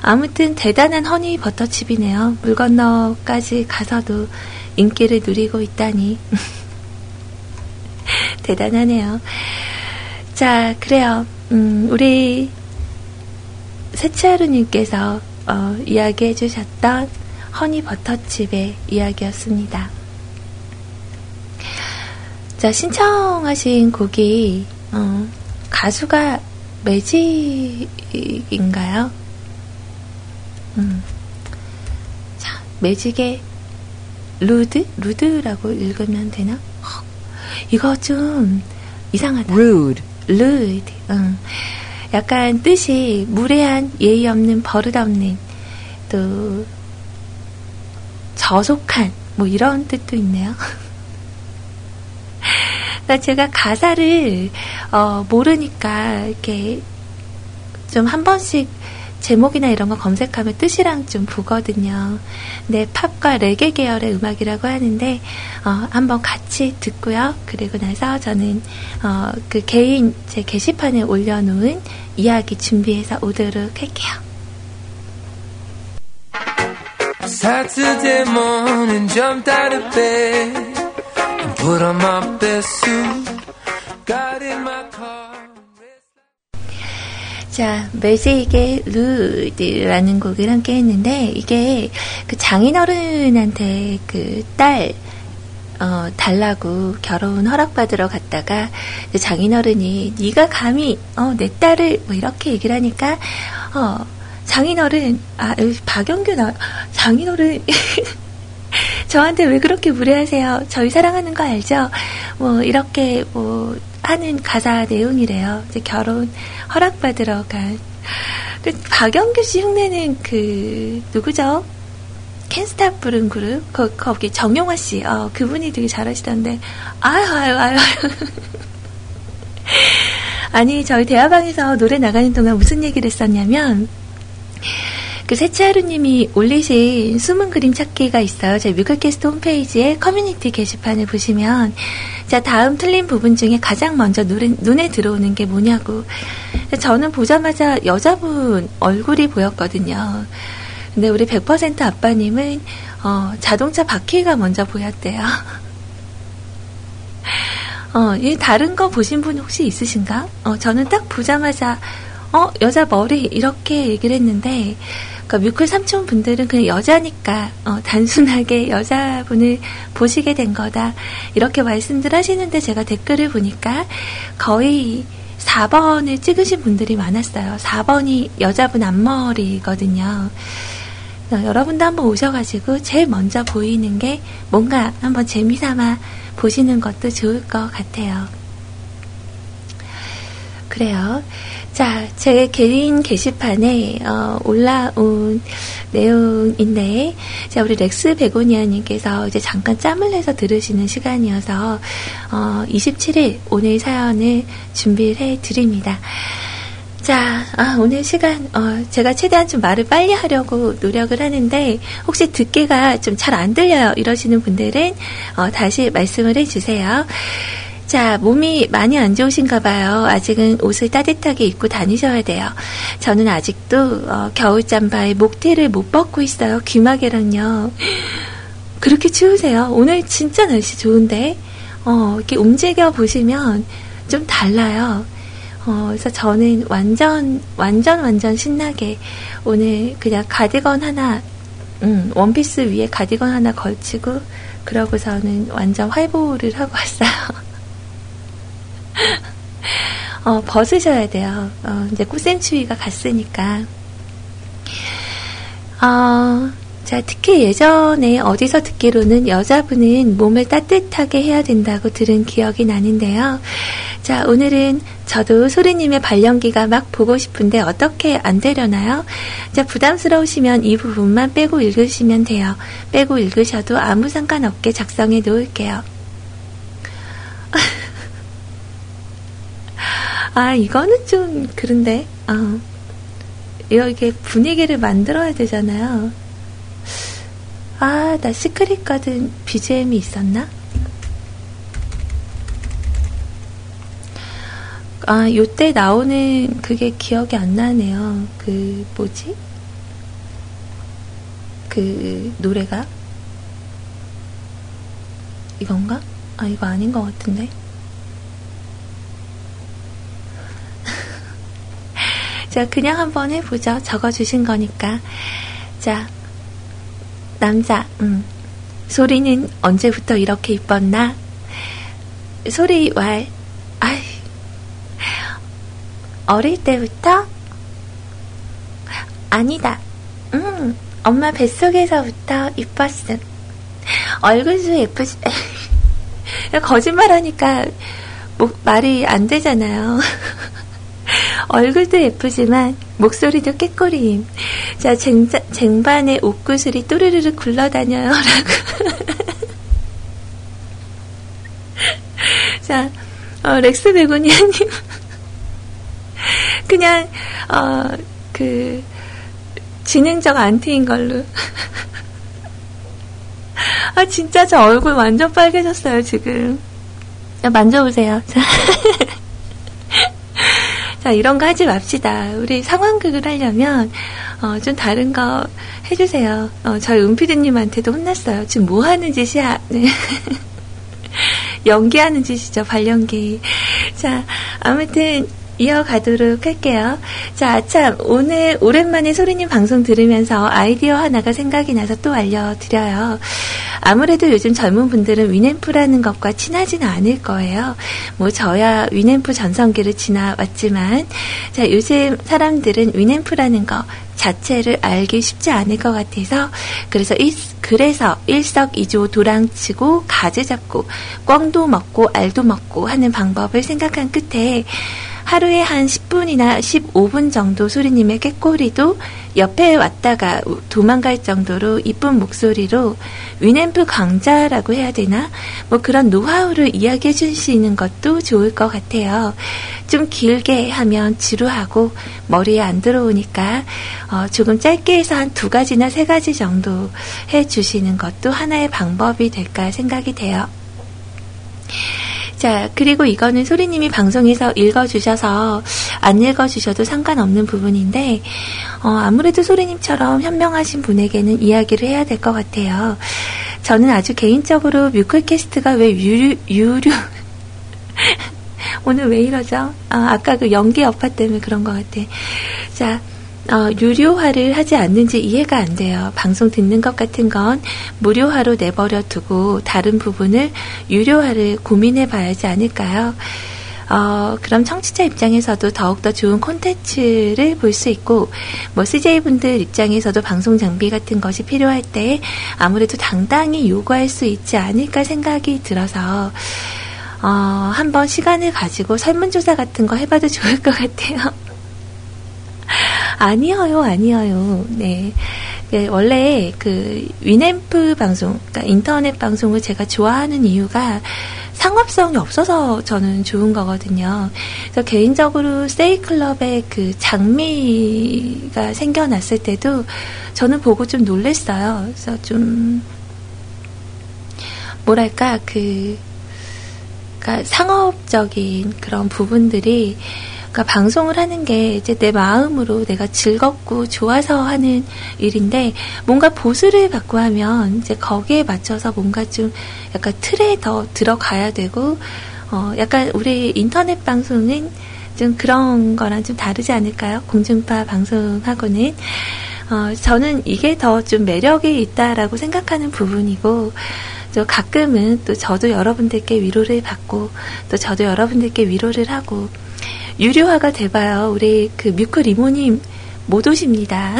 아무튼 대단한 허니버터칩이네요. 물 건너까지 가서도 인기를 누리고 있다니. 대단하네요. 자, 그래요. 음, 우리 세치하루님께서 어, 이야기해 주셨던 허니버터칩의 이야기였습니다. 자, 신청하신 곡이 어, 가수가 매직인가요? 음. 자, 매직의 루드? 루드라고 읽으면 되나? 허, 이거 좀 이상하다. Rude. Rude. 응. 약간 뜻이 무례한, 예의 없는, 버릇 없는, 또 저속한 뭐 이런 뜻도 있네요. 제가 가사를 어, 모르니까 이렇게 좀 한 번씩 제목이나 이런 거 검색하면 뜻이랑 좀 보거든요. 네, 팝과 레게 계열의 음악이라고 하는데 어, 한번 같이 듣고요. 그리고 나서 저는 어, 그 개인 제 게시판에 올려놓은 이야기 준비해서 오도록 할게요. Saturday morning, jumped out of bed and put on my best suit. Got in my car. 자, 매직의 루드라는 곡을 함께 했는데, 이게 그 장인어른한테 그 딸, 어, 달라고 결혼 허락받으러 갔다가 장인어른이 네가 감히, 어, 내 딸을 뭐 이렇게 얘기를 하니까, 어, 장인어른, 아, 여기 박영규 나, 장인어른, 저한테 왜 그렇게 무례하세요? 저희 사랑하는 거 알죠? 뭐, 이렇게, 뭐, 하는 가사 내용이래요. 이제 결혼 허락받으러 간. 박영규 씨 흉내는 그, 누구죠? 캔스탑 부른 그룹? 거, 거기 정용화 씨. 어, 그분이 되게 잘하시던데. 아유, 아유, 아유, 아유. 아니, 저희 대화방에서 노래 나가는 동안 무슨 얘기를 했었냐면, 그 세치하루님이 올리신 숨은 그림 찾기가 있어요. 저희 뮤클캐스트 홈페이지에 커뮤니티 게시판을 보시면 자 다음 틀린 부분 중에 가장 먼저 눈에, 눈에 들어오는 게 뭐냐고. 저는 보자마자 여자분 얼굴이 보였거든요. 근데 우리 백 퍼센트 아빠님은 어, 자동차 바퀴가 먼저 보였대요. 어, 다른 거 보신 분 혹시 있으신가? 어, 저는 딱 보자마자 어, 여자 머리, 이렇게 얘기를 했는데, 그러니까 뮤클 삼촌분들은 그냥 여자니까, 어, 단순하게 여자분을 보시게 된 거다. 이렇게 말씀들 하시는데 제가 댓글을 보니까 거의 사 번을 찍으신 분들이 많았어요. 사 번이 여자분 앞머리거든요. 여러분도 한번 오셔가지고 제일 먼저 보이는 게 뭔가 한번 재미삼아 보시는 것도 좋을 것 같아요. 그래요. 자, 제 개인 게시판에 어, 올라온 내용인데, 자 우리 렉스 베고니아님께서 이제 잠깐 짬을 내서 들으시는 시간이어서 어, 이십칠 일 오늘 사연을 준비를 해드립니다. 자, 아, 오늘 시간 어, 제가 최대한 좀 말을 빨리 하려고 노력을 하는데 혹시 듣기가 좀 잘 안 들려요 이러시는 분들은 어, 다시 말씀을 해주세요. 자, 몸이 많이 안 좋으신가 봐요. 아직은 옷을 따뜻하게 입고 다니셔야 돼요. 저는 아직도 어, 겨울 잠바에 목티를 못 벗고 있어요. 귀마개랑요. 그렇게 추우세요? 오늘 진짜 날씨 좋은데 어, 이렇게 움직여 보시면 좀 달라요. 어, 그래서 저는 완전 완전 완전 신나게 오늘 그냥 가디건 하나 음, 원피스 위에 가디건 하나 걸치고 그러고서는 완전 활보를 하고 왔어요. 어, 벗으셔야 돼요. 어, 이제 꽃샘추위가 갔으니까. 어, 자, 특히 예전에 어디서 듣기로는 여자분은 몸을 따뜻하게 해야 된다고 들은 기억이 나는데요. 자, 오늘은 저도 소리님의 발연기가 막 보고 싶은데 어떻게 안 되려나요? 자, 부담스러우시면 이 부분만 빼고 읽으시면 돼요. 빼고 읽으셔도 아무 상관없게 작성해 놓을게요. 아, 이거는 좀 그런데 어. 이렇게 분위기를 만들어야 되잖아요. 아, 나 시크릿 가든 비지엠이 있었나? 아, 요때 나오는 그게 기억이 안 나네요. 그 뭐지? 그 노래가? 이건가? 아, 이거 아닌 것 같은데? 자, 그냥 한번 해보죠. 적어주신 거니까. 자, 남자, 음. 소리는 언제부터 이렇게 이뻤나? 소리 왈, 아이. 어릴 때부터? 아니다. 음, 엄마 뱃속에서부터 이뻤음. 얼굴도 예쁘지. 거짓말하니까 뭐, 말이 안 되잖아요. 얼굴도 예쁘지만 목소리도 깨꼬리임. 자, 쟁자, 쟁반에 옷구슬이 또르르르 굴러다녀요. 라고. 자, 어, 렉스 베고니아님. 그냥, 어, 그, 지능적 안티인 걸로. 아, 진짜 저 얼굴 완전 빨개졌어요, 지금. 야, 만져보세요. 자. 자, 이런 거 하지 맙시다. 우리 상황극을 하려면, 어, 좀 다른 거 해주세요. 어, 저희 은피디님한테도 혼났어요. 지금 뭐 하는 짓이야. 네. 연기하는 짓이죠, 발연기. 자, 아무튼, 이어가도록 할게요. 자, 참, 오늘 오랜만에 소리님 방송 들으면서 아이디어 하나가 생각이 나서 또 알려드려요. 아무래도 요즘 젊은 분들은 위냄프라는 것과 친하진 않을 거예요. 뭐 저야 위냄프 전성기를 지나왔지만, 자, 요즘 사람들은 위냄프라는 것 자체를 알기 쉽지 않을 것 같아서, 그래서 일, 그래서 일석이조 도랑치고 가지 잡고 꿩도 먹고 알도 먹고 하는 방법을 생각한 끝에 하루에 한 십 분이나 십오 분 정도 소리님의 꾀꼬리도 옆에 왔다가 도망갈 정도로 이쁜 목소리로 위냄프 강자라고 해야 되나? 뭐 그런 노하우를 이야기해 주시는 것도 좋을 것 같아요. 좀 길게 하면 지루하고 머리에 안 들어오니까 어, 조금 짧게 해서 한 두 가지나 세 가지 정도 해 주시는 것도 하나의 방법이 될까 생각이 돼요. 자, 그리고 이거는 소리님이 방송에서 읽어주셔서 안 읽어주셔도 상관없는 부분인데 어, 아무래도 소리님처럼 현명하신 분에게는 이야기를 해야 될 것 같아요. 저는 아주 개인적으로 뮤클캐스트가 왜 유류... 유류 오늘 왜 이러죠? 아, 아까 그 연기 여파 때문에 그런 것 같아. 자, 어, 유료화를 하지 않는지 이해가 안 돼요. 방송 듣는 것 같은 건 무료화로 내버려 두고 다른 부분을 유료화를 고민해 봐야지 않을까요? 어, 그럼 청취자 입장에서도 더욱더 좋은 콘텐츠를 볼 수 있고, 뭐, 씨제이분들 입장에서도 방송 장비 같은 것이 필요할 때 아무래도 당당히 요구할 수 있지 않을까 생각이 들어서, 어, 한번 시간을 가지고 설문조사 같은 거 해봐도 좋을 것 같아요. 아니어요, 아니어요. 네. 네, 원래 그 위냄프 방송, 그러니까 인터넷 방송을 제가 좋아하는 이유가 상업성이 없어서 저는 좋은 거거든요. 그래서 개인적으로 세이클럽의 그 장미가 생겨났을 때도 저는 보고 좀 놀랬어요. 그래서 좀 뭐랄까 그 그러니까 상업적인 그런 부분들이 그러니까 방송을 하는 게 이제 내 마음으로 내가 즐겁고 좋아서 하는 일인데 뭔가 보수를 받고 하면 이제 거기에 맞춰서 뭔가 좀 약간 틀에 더 들어가야 되고 어 약간 우리 인터넷 방송은 좀 그런 거랑 좀 다르지 않을까요? 공중파 방송하고는 어 저는 이게 더 좀 매력이 있다라고 생각하는 부분이고 또 가끔은 또 저도 여러분들께 위로를 받고 또 저도 여러분들께 위로를 하고 유료화가 돼봐요. 우리 그 뮤크 리모님 못 오십니다.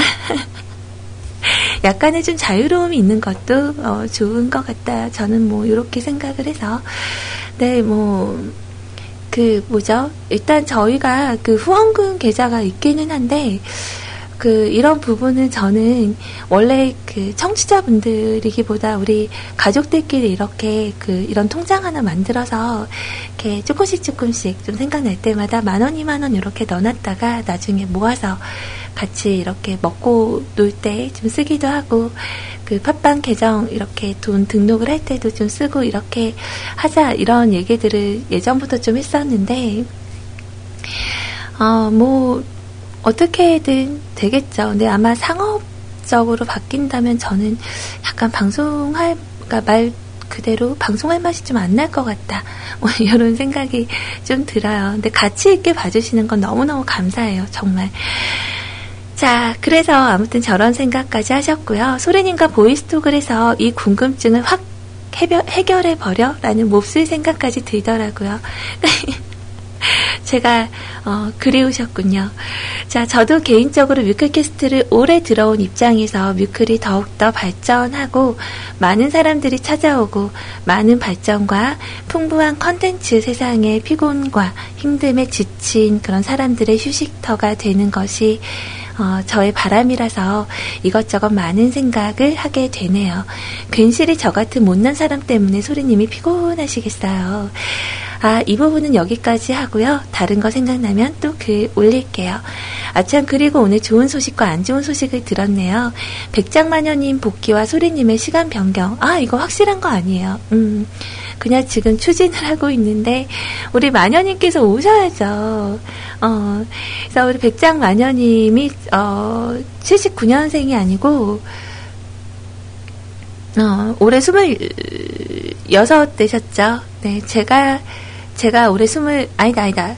약간의 좀 자유로움이 있는 것도 어, 좋은 것 같다. 저는 뭐 이렇게 생각을 해서 네, 뭐 그 뭐죠? 일단 저희가 그 후원금 계좌가 있기는 한데 그 이런 부분은 저는 원래 그 청취자분들이기보다 우리 가족들끼리 이렇게 그 이런 통장 하나 만들어서 이렇게 조금씩 조금씩 좀 생각날 때마다 만 원, 이만 원 이렇게 넣어놨다가 나중에 모아서 같이 이렇게 먹고 놀 때 좀 쓰기도 하고 그 팟빵 계정 이렇게 돈 등록을 할 때도 좀 쓰고 이렇게 하자 이런 얘기들을 예전부터 좀 했었는데 어, 뭐 어떻게든 되겠죠. 근데 아마 상업적으로 바뀐다면 저는 약간 방송할, 그러니까 말 그대로 방송할 맛이 좀 안 날 것 같다. 뭐 이런 생각이 좀 들어요. 근데 같이 있게 봐주시는 건 너무너무 감사해요. 정말. 자, 그래서 아무튼 저런 생각까지 하셨고요. 소리님과 보이스톡을 해서 이 궁금증을 확 해결, 해결해버려? 라는 몹쓸 생각까지 들더라고요. 제가 어, 그리우셨군요. 자, 저도 개인적으로 뮤클캐스트를 오래 들어온 입장에서 뮤클이 더욱더 발전하고 많은 사람들이 찾아오고 많은 발전과 풍부한 컨텐츠 세상의 피곤과 힘듦에 지친 그런 사람들의 휴식터가 되는 것이 어, 저의 바람이라서 이것저것 많은 생각을 하게 되네요. 괜시리 저 같은 못난 사람 때문에 소리님이 피곤하시겠어요. 아, 이 부분은 여기까지 하고요. 다른 거 생각나면 또 글 올릴게요. 아참, 그리고 오늘 좋은 소식과 안 좋은 소식을 들었네요. 백장마녀님 복귀와 소리님의 시간 변경. 아, 이거 확실한 거 아니에요. 음, 그냥 지금 추진을 하고 있는데 우리 마녀님께서 오셔야죠. 어, 그래서 우리 백장마녀님이 어, 칠십구 년생이 아니고 어, 올해 스물여섯 되셨죠? 네, 제가 제가 올해 스물 아니다 아니다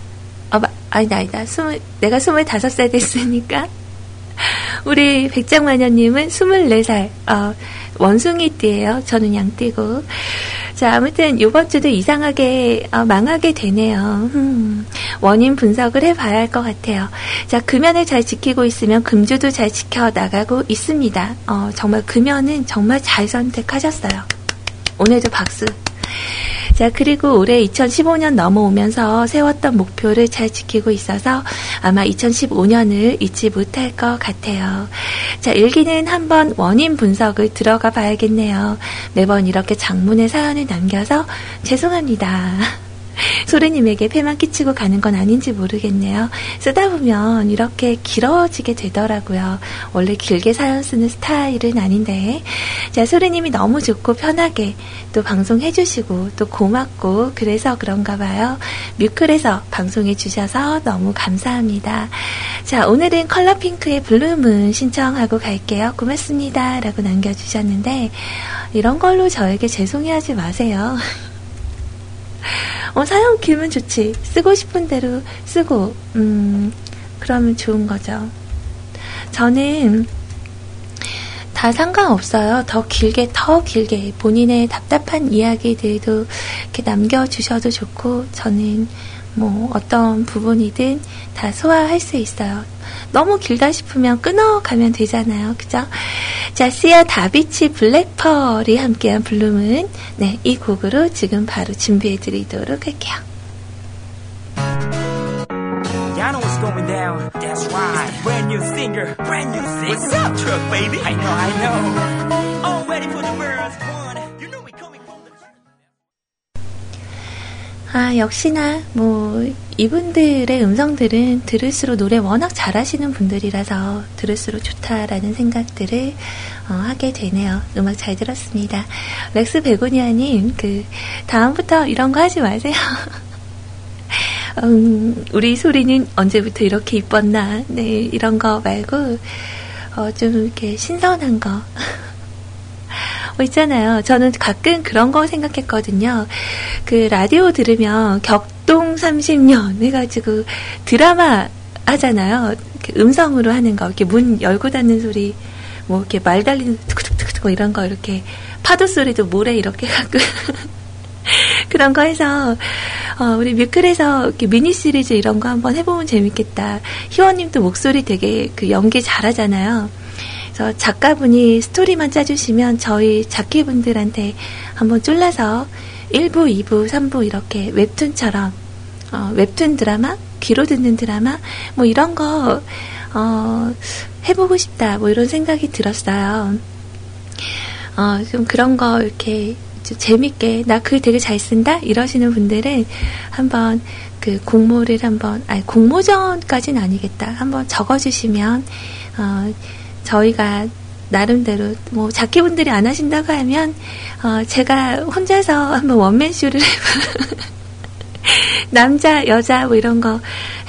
어, 아니다 아니다 스물 내가 스물다섯 살 됐으니까 우리 백장마녀님은 스물네 살 어, 원숭이띠예요. 저는 양띠고. 자, 아무튼 이번 주도 이상하게 어, 망하게 되네요. 음, 원인 분석을 해봐야 할 것 같아요. 자, 금연을 잘 지키고 있으면 금주도 잘 지켜나가고 있습니다. 어, 정말 금연은 정말 잘 선택하셨어요. 오늘도 박수. 자, 그리고 올해 이천십오 년 넘어오면서 세웠던 목표를 잘 지키고 있어서 아마 이천십오 년을 잊지 못할 것 같아요. 자, 일기는 한번 원인 분석을 들어가 봐야겠네요. 매번 이렇게 장문의 사연을 남겨서 죄송합니다. 소리님에게 폐만 끼치고 가는 건 아닌지 모르겠네요. 쓰다 보면 이렇게 길어지게 되더라고요. 원래 길게 사연 쓰는 스타일은 아닌데, 자, 소리님이 너무 좋고 편하게 또 방송해주시고 또 고맙고 그래서 그런가 봐요. 뮤클에서 방송해주셔서 너무 감사합니다. 자, 오늘은 컬러핑크의 블루문 신청하고 갈게요. 고맙습니다 라고 남겨주셨는데, 이런 걸로 저에게 죄송해하지 마세요. 어, 사용 길면 좋지. 쓰고 싶은 대로 쓰고, 음, 그러면 좋은 거죠. 저는 다 상관없어요. 더 길게, 더 길게 본인의 답답한 이야기들도 이렇게 남겨주셔도 좋고, 저는 뭐 어떤 부분이든 다 소화할 수 있어요. 너무 길다 싶으면 끊어가면 되잖아요. 그죠? 자, 시아 다비치 블랙펄이 함께한 블루문. 네, 이 곡으로 지금 바로 준비해드리도록 할게요. Y'all know what's going down. That's right. It's the brand new singer, brand new singer. What's up, truck baby? I know, I know. All ready for the world's one. You know we coming from the... 아, 역시나 뭐... 이분들의 음성들은 들을수록 노래 워낙 잘하시는 분들이라서 들을수록 좋다라는 생각들을 어, 하게 되네요. 음악 잘 들었습니다. 렉스 베고니아님, 그 다음부터 이런 거 하지 마세요. 음, 우리 소리는 언제부터 이렇게 이뻤나? 네, 이런 거 말고 어, 좀 이렇게 신선한 거. 있잖아요. 저는 가끔 그런 거 생각했거든요. 그 라디오 들으면 격동 삼십 년 해가지고 드라마 하잖아요. 음성으로 하는 거, 이렇게 문 열고 닫는 소리, 뭐 이렇게 말 달리는 툭툭툭툭 뭐 이런 거, 이렇게 파도 소리도 모래 이렇게 가끔 그런 거 해서 어, 우리 뮤클에서 이렇게 미니 시리즈 이런 거 한번 해보면 재밌겠다. 희원님도 목소리 되게 그 연기 잘하잖아요. 그래서 작가분이 스토리만 짜주시면 저희 작가분들한테 한번 쫄라서 일 부, 이 부, 삼 부 이렇게 웹툰처럼 어, 웹툰 드라마, 귀로 듣는 드라마 뭐 이런 거 어, 해보고 싶다 뭐 이런 생각이 들었어요. 어, 좀 그런 거 이렇게 재밌게 나 글 되게 잘 쓴다 이러시는 분들은 한번 그 공모를 한번 아니 공모전까지는 아니겠다 한번 적어주시면 어, 저희가 나름대로 뭐 작가분들이 안 하신다고 하면 어 제가 혼자서 한번 원맨쇼를 남자 여자 뭐 이런 거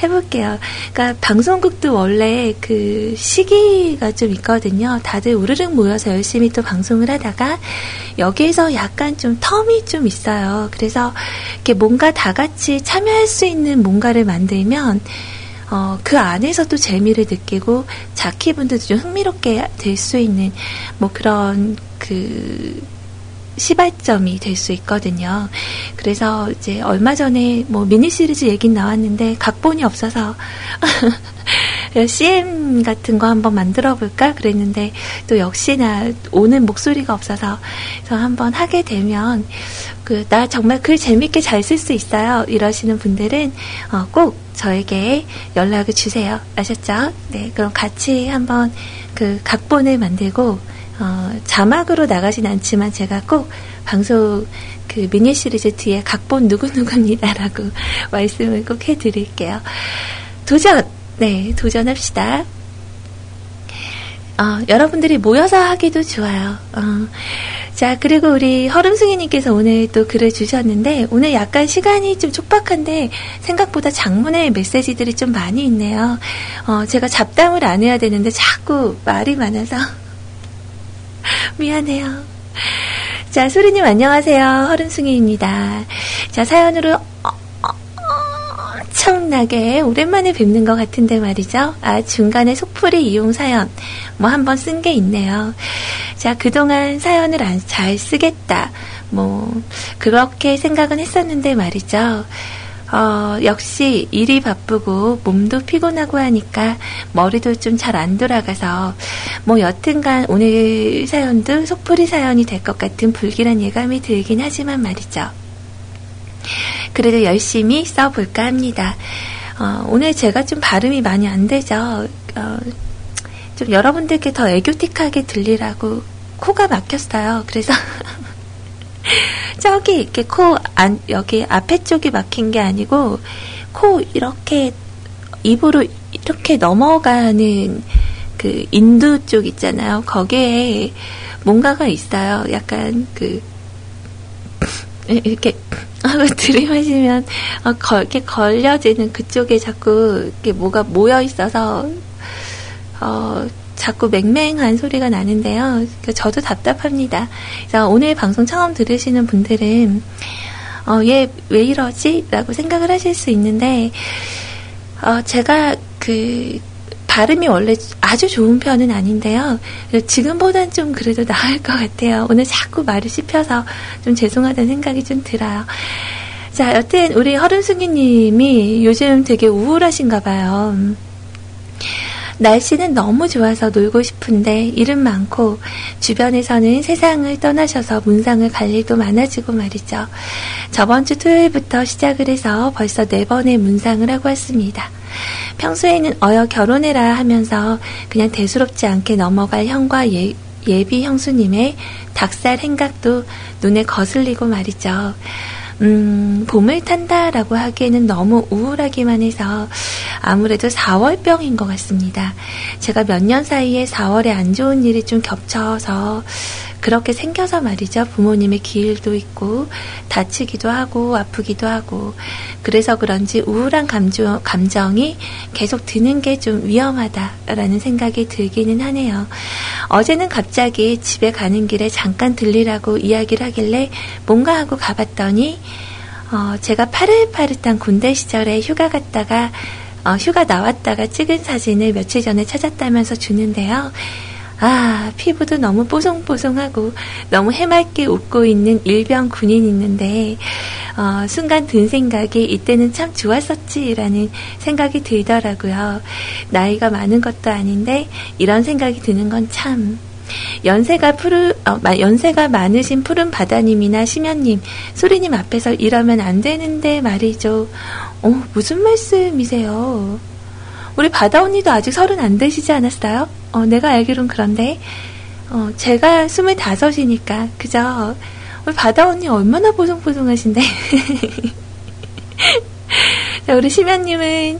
해볼게요. 그러니까 방송국도 원래 그 시기가 좀 있거든요. 다들 우르륵 모여서 열심히 또 방송을 하다가 여기에서 약간 좀 텀이 좀 있어요. 그래서 이렇게 뭔가 다 같이 참여할 수 있는 뭔가를 만들면 어, 그 안에서 또 재미를 느끼고 자키분들도 좀 흥미롭게 될 수 있는 뭐 그런 그 시발점이 될 수 있거든요. 그래서 이제 얼마 전에 뭐 미니 시리즈 얘긴 나왔는데 각본이 없어서 씨엠 같은 거 한번 만들어 볼까 그랬는데 또 역시나 오는 목소리가 없어서 그래서 한번 하게 되면 그 나 정말 글 재밌게 잘 쓸 수 있어요 이러시는 분들은 어 꼭 저에게 연락을 주세요. 아셨죠? 네, 그럼 같이 한번 그 각본을 만들고 어, 자막으로 나가진 않지만 제가 꼭 방송 그 미니 시리즈 뒤에 각본 누구누구입니다라고 말씀을 꼭 해드릴게요. 도전! 네, 도전합시다. 어, 여러분들이 모여서 하기도 좋아요. 어, 자, 그리고 우리 허름승이님께서 오늘 또 글을 주셨는데 오늘 약간 시간이 좀 촉박한데 생각보다 장문의 메시지들이 좀 많이 있네요. 어, 제가 잡담을 안 해야 되는데 자꾸 말이 많아서 미안해요. 자, 소리님 안녕하세요. 허름숭이입니다. 자, 사연으로 어, 어, 엄청나게 오랜만에 뵙는 것 같은데 말이죠. 아, 중간에 속풀이 이용 사연 뭐 한번 쓴 게 있네요. 자, 그동안 사연을 안, 잘 쓰겠다 뭐 그렇게 생각은 했었는데 말이죠. 어, 역시 일이 바쁘고 몸도 피곤하고 하니까 머리도 좀 잘 안 돌아가서 뭐 여튼간 오늘 사연도 속풀이 사연이 될 것 같은 불길한 예감이 들긴 하지만 말이죠. 그래도 열심히 써볼까 합니다. 어, 오늘 제가 좀 발음이 많이 안 되죠. 어, 좀 여러분들께 더 애교틱하게 들리라고 코가 막혔어요. 그래서 저기 이렇게 코 안, 여기 앞에 쪽이 막힌 게 아니고 코 이렇게 입으로 이렇게 넘어가는 그 인두 쪽 있잖아요. 거기에 뭔가가 있어요. 약간 그 이렇게 들이마시면 어, 거, 이렇게 걸려지는 그쪽에 자꾸 이렇게 뭐가 모여 있어서 어. 자꾸 맹맹한 소리가 나는데요. 저도 답답합니다. 그래서 오늘 방송 처음 들으시는 분들은 어, 얘 왜 이러지? 라고 생각을 하실 수 있는데 어, 제가 그 발음이 원래 아주 좋은 편은 아닌데요. 지금보단 좀 그래도 나을 것 같아요. 오늘 자꾸 말을 씹혀서 좀 죄송하다는 생각이 좀 들어요. 자, 여튼 우리 허름숭이님이 요즘 되게 우울하신가 봐요. 날씨는 너무 좋아서 놀고 싶은데 일은 많고 주변에서는 세상을 떠나셔서 문상을 갈 일도 많아지고 말이죠. 저번 주 토요일부터 시작을 해서 벌써 네 번의 문상을 하고 왔습니다. 평소에는 어여 결혼해라 하면서 그냥 대수롭지 않게 넘어갈 형과 예, 예비 형수님의 닭살 행각도 눈에 거슬리고 말이죠. 음, 봄을 탄다라고 하기에는 너무 우울하기만 해서 아무래도 사월병인 것 같습니다. 제가 몇 년 사이에 사월에 안 좋은 일이 좀 겹쳐서 그렇게 생겨서 말이죠. 부모님의 기일도 있고 다치기도 하고 아프기도 하고 그래서 그런지 우울한 감정, 감정이 계속 드는 게 좀 위험하다라는 생각이 들기는 하네요. 어제는 갑자기 집에 가는 길에 잠깐 들리라고 이야기를 하길래 뭔가 하고 가봤더니 어, 제가 파릇파릇한 군대 시절에 휴가 갔다가 어, 휴가 나왔다가 찍은 사진을 며칠 전에 찾았다면서 주는데요. 아, 피부도 너무 뽀송뽀송하고 너무 해맑게 웃고 있는 일병 군인 있는데 어, 순간 든 생각이 이때는 참 좋았었지라는 생각이 들더라고요. 나이가 많은 것도 아닌데 이런 생각이 드는 건 참 연세가 푸르, 어, 연세가 많으신 푸른 바다님이나 심연님, 소리님 앞에서 이러면 안 되는데 말이죠. 어, 무슨 말씀이세요? 우리 바다 언니도 아직 서른 안 되시지 않았어요? 어, 내가 알기론 그런데, 어, 제가 스물다섯이니까, 그죠? 우리 바다 언니 얼마나 보송보송하신데. 자, 우리 심연님은,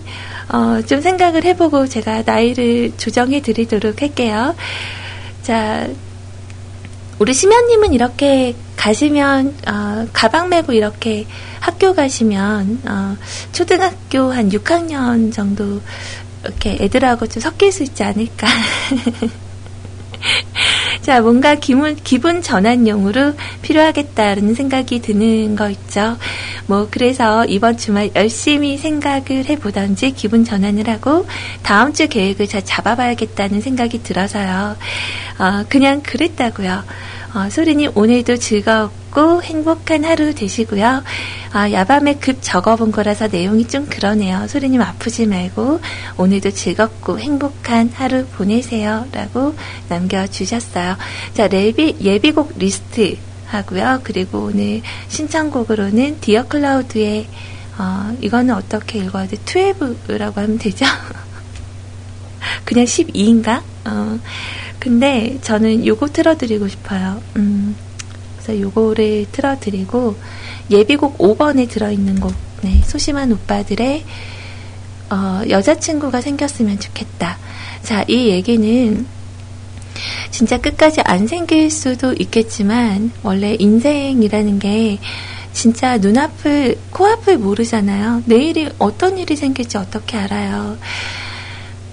어, 좀 생각을 해보고 제가 나이를 조정해 드리도록 할게요. 자, 우리 심연님은 이렇게 가시면 어, 가방 메고 이렇게 학교 가시면 어, 초등학교 한 육 학년 정도 이렇게 애들하고 좀 섞일 수 있지 않을까. 자, 뭔가 기분, 기분 전환용으로 필요하겠다는 생각이 드는 거 있죠. 뭐, 그래서 이번 주말 열심히 생각을 해보던지 기분 전환을 하고 다음 주 계획을 잘 잡아봐야겠다는 생각이 들어서요. 어, 그냥 그랬다고요. 어, 소리님 오늘도 즐겁고 행복한 하루 되시고요. 아, 야밤에 급 적어본 거라서 내용이 좀 그러네요. 소리님 아프지 말고 오늘도 즐겁고 행복한 하루 보내세요 라고 남겨주셨어요. 자, 레비, 예비곡 리스트 하고요. 그리고 오늘 신청곡으로는 디어 클라우드의 어, 이거는 어떻게 읽어야 돼? 십이라고 하면 되죠? 그냥 십이인가? 어, 근데 저는 요거 틀어드리고 싶어요. 음, 그래서 요거를 틀어드리고 예비곡 오 번에 들어있는 곡, 네, 소심한 오빠들의 어, 여자친구가 생겼으면 좋겠다. 자, 이 얘기는 진짜 끝까지 안 생길 수도 있겠지만 원래 인생이라는 게 진짜 눈앞을, 코앞을 모르잖아요. 내일이 어떤 일이 생길지 어떻게 알아요.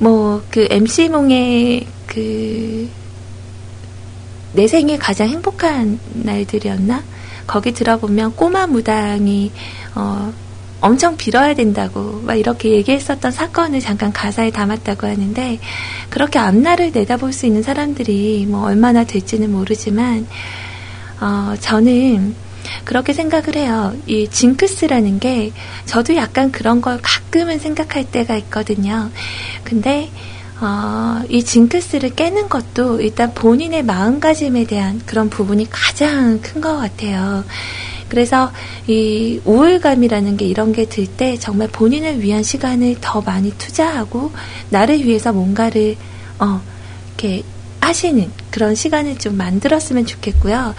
뭐, 그, 엠씨몽의 그, 내 생에 가장 행복한 날들이었나? 거기 들어보면 꼬마 무당이, 어, 엄청 빌어야 된다고, 막 이렇게 얘기했었던 사건을 잠깐 가사에 담았다고 하는데, 그렇게 앞날을 내다볼 수 있는 사람들이 뭐 얼마나 될지는 모르지만, 어, 저는 그렇게 생각을 해요. 이 징크스라는 게 저도 약간 그런 걸 가끔은 생각할 때가 있거든요. 근데 어, 이 징크스를 깨는 것도 일단 본인의 마음가짐에 대한 그런 부분이 가장 큰 것 같아요. 그래서 이 우울감이라는 게 이런 게 들 때 정말 본인을 위한 시간을 더 많이 투자하고 나를 위해서 뭔가를 어, 이렇게 하시는 그런 시간을 좀 만들었으면 좋겠고요.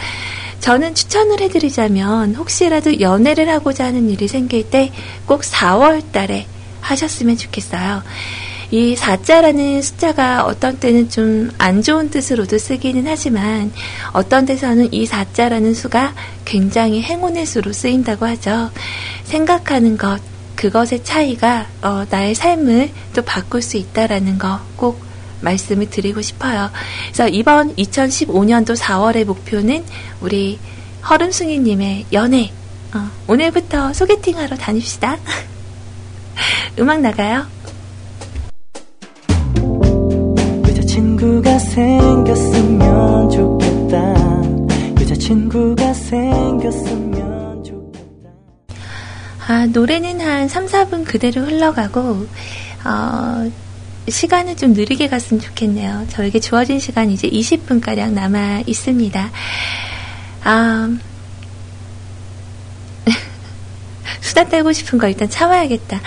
저는 추천을 해드리자면 혹시라도 연애를 하고자 하는 일이 생길 때 꼭 사월달에 하셨으면 좋겠어요. 이 사자라는 숫자가 어떤 때는 좀 안 좋은 뜻으로도 쓰기는 하지만 어떤 데서는 이 사자라는 수가 굉장히 행운의 수로 쓰인다고 하죠. 생각하는 것, 그것의 차이가 어, 나의 삶을 또 바꿀 수 있다라는 거 꼭 말씀을 드리고 싶어요. 그래서 이번 이천십오 년도 사월의 목표는 우리 허름숭이님의 연애. 어, 오늘부터 소개팅하러 다닙시다. 음악 나가요. 여자친구가 생겼으면 좋겠다. 여자친구가 생겼으면 좋겠다. 아, 노래는 한 삼, 사분 그대로 흘러가고, 어, 시간은 좀 느리게 갔으면 좋겠네요. 저에게 주어진 시간이 이제 이십 분가량 남아 있습니다. 아, 수다 떨고 싶은 거 일단 참아야겠다.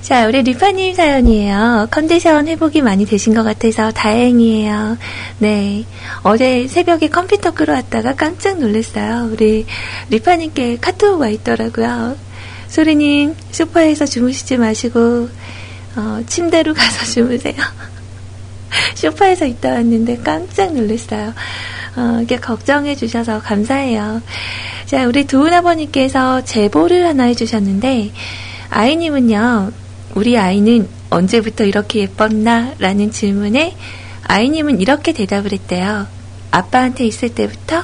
자, 우리 리파님 사연이에요. 컨디션 회복이 많이 되신 것 같아서 다행이에요. 네, 어제 새벽에 컴퓨터 끌어왔다가 깜짝 놀랐어요. 우리 리파님께 카톡 와 있더라고요. 소리님, 소파에서 주무시지 마시고 어, 침대로 가서 주무세요. 소파에서 있다 왔는데 깜짝 놀랐어요. 어, 이렇게 걱정해 주셔서 감사해요. 자, 우리 도훈 아버님께서 제보를 하나 해주셨는데, 아이님은요, 우리 아이는 언제부터 이렇게 예뻤나? 라는 질문에 아이님은 이렇게 대답을 했대요. 아빠한테 있을 때부터?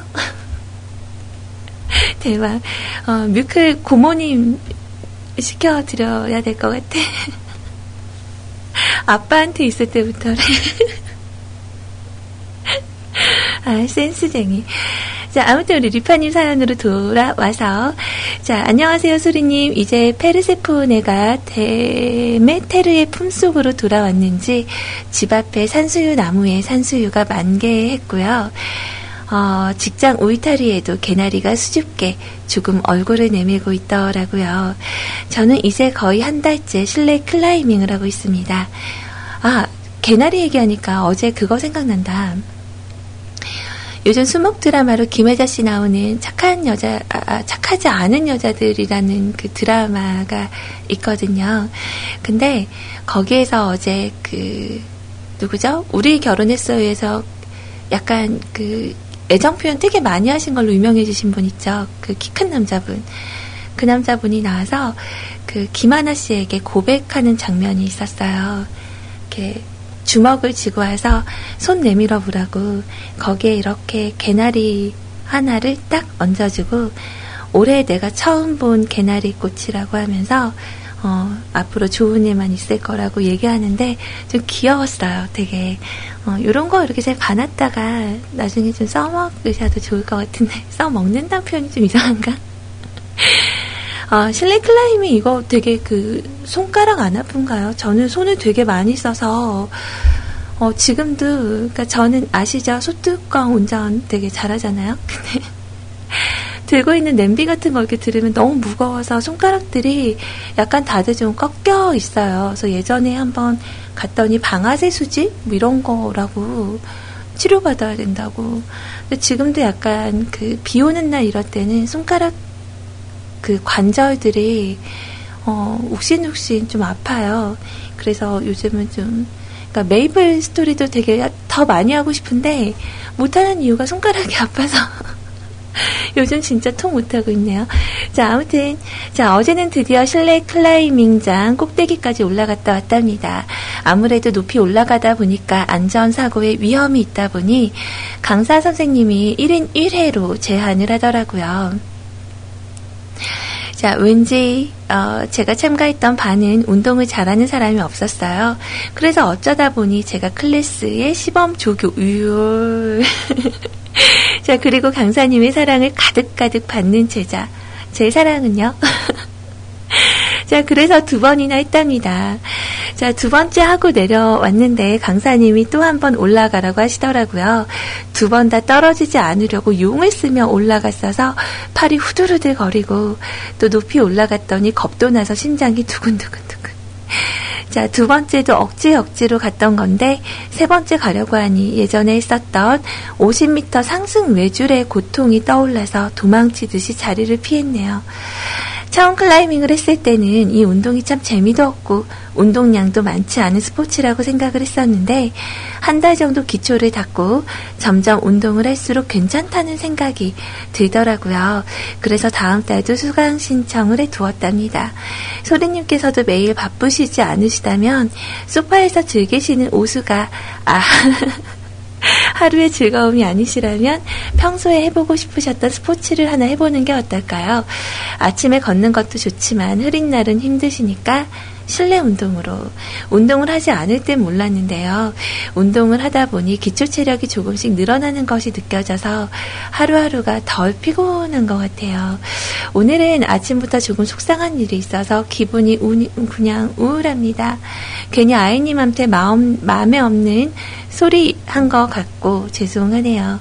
대박. 어, 뮤클 고모님 시켜드려야 될 것 같아. 아빠한테 있을 때부터래. 아, 센스쟁이. 자, 아무튼 우리 리파님 사연으로 돌아와서, 자, 안녕하세요 소리님. 이제 페르세포네가 데메테르의 품속으로 돌아왔는지 집 앞에 산수유 나무에 산수유가 만개했고요. 어, 직장 울타리에도 개나리가 수줍게 조금 얼굴을 내밀고 있더라고요. 저는 이제 거의 한 달째 실내 클라이밍을 하고 있습니다. 아, 개나리 얘기하니까 어제 그거 생각난다. 요즘 수목 드라마로 김혜자 씨 나오는 착한 여자, 아, 착하지 않은 여자들이라는 그 드라마가 있거든요. 근데 거기에서 어제 그, 누구죠? 우리 결혼했어요에서 약간 그, 애정 표현 되게 많이 하신 걸로 유명해지신 분 있죠. 그 키 큰 남자분. 그 남자분이 나와서 그 김하나 씨에게 고백하는 장면이 있었어요. 이렇게 주먹을 쥐고 와서 손 내밀어 보라고 거기에 이렇게 개나리 하나를 딱 얹어주고 올해 내가 처음 본 개나리 꽃이라고 하면서 어, 앞으로 좋은 일만 있을 거라고 얘기하는데 좀 귀여웠어요. 되게 어, 이런 거 이렇게 잘 봐놨다가 나중에 좀 써먹으셔도 좋을 것 같은데 써먹는다는 표현이 좀 이상한가? 어, 실내 클라이밍 이거 되게 그 손가락 안 아픈가요? 저는 손을 되게 많이 써서 어, 지금도 그러니까 저는 아시죠? 소뚜껑 운전 되게 잘하잖아요. 근데 들고 있는 냄비 같은 거 이렇게 들으면 너무 무거워서 손가락들이 약간 다들 좀 꺾여 있어요. 그래서 예전에 한번 갔더니 방아쇠 수지? 뭐 이런 거라고 치료받아야 된다고. 근데 지금도 약간 그 비 오는 날 이럴 때는 손가락 그 관절들이 어, 욱신욱신 좀 아파요. 그래서 요즘은 좀 그러니까 메이플 스토리도 되게 더 많이 하고 싶은데 못하는 이유가 손가락이 아파서 요즘 진짜 통 못하고 있네요. 자, 아무튼 자 어제는 드디어 실내 클라이밍장 꼭대기까지 올라갔다 왔답니다. 아무래도 높이 올라가다 보니까 안전사고의 위험이 있다 보니 강사 선생님이 일 인 일 회로 제한을 하더라고요. 자, 왠지 어, 제가 참가했던 반은 운동을 잘하는 사람이 없었어요. 그래서 어쩌다 보니 제가 클래스의 시범 조교 우유 자, 그리고 강사님의 사랑을 가득가득 받는 제자. 제 사랑은요? 자, 그래서 두 번이나 했답니다. 자, 두 번째 하고 내려왔는데 강사님이 또 한 번 올라가라고 하시더라고요. 두 번 다 떨어지지 않으려고 용을 쓰며 올라갔어서 팔이 후들후들 거리고 또 높이 올라갔더니 겁도 나서 심장이 두근두근두근. 자, 두 번째도 억지 억지로 갔던 건데 세 번째 가려고 하니 예전에 있었던 오십 미터 상승 외줄의 고통이 떠올라서 도망치듯이 자리를 피했네요. 처음 클라이밍을 했을 때는 이 운동이 참 재미도 없고 운동량도 많지 않은 스포츠라고 생각을 했었는데 한 달 정도 기초를 닦고 점점 운동을 할수록 괜찮다는 생각이 들더라고요. 그래서 다음 달도 수강 신청을 해두었답니다. 소리님께서도 매일 바쁘시지 않으시다면 소파에서 즐기시는 오수가 아... 하루의 즐거움이 아니시라면 평소에 해보고 싶으셨던 스포츠를 하나 해보는 게 어떨까요? 아침에 걷는 것도 좋지만 흐린 날은 힘드시니까 실내 운동으로. 운동을 하지 않을 땐 몰랐는데요. 운동을 하다 보니 기초 체력이 조금씩 늘어나는 것이 느껴져서 하루하루가 덜 피곤한 것 같아요. 오늘은 아침부터 조금 속상한 일이 있어서 기분이 우, 그냥 우울합니다. 괜히 아이님한테 마음, 마음에 없는 소리 한 것 같고 죄송하네요.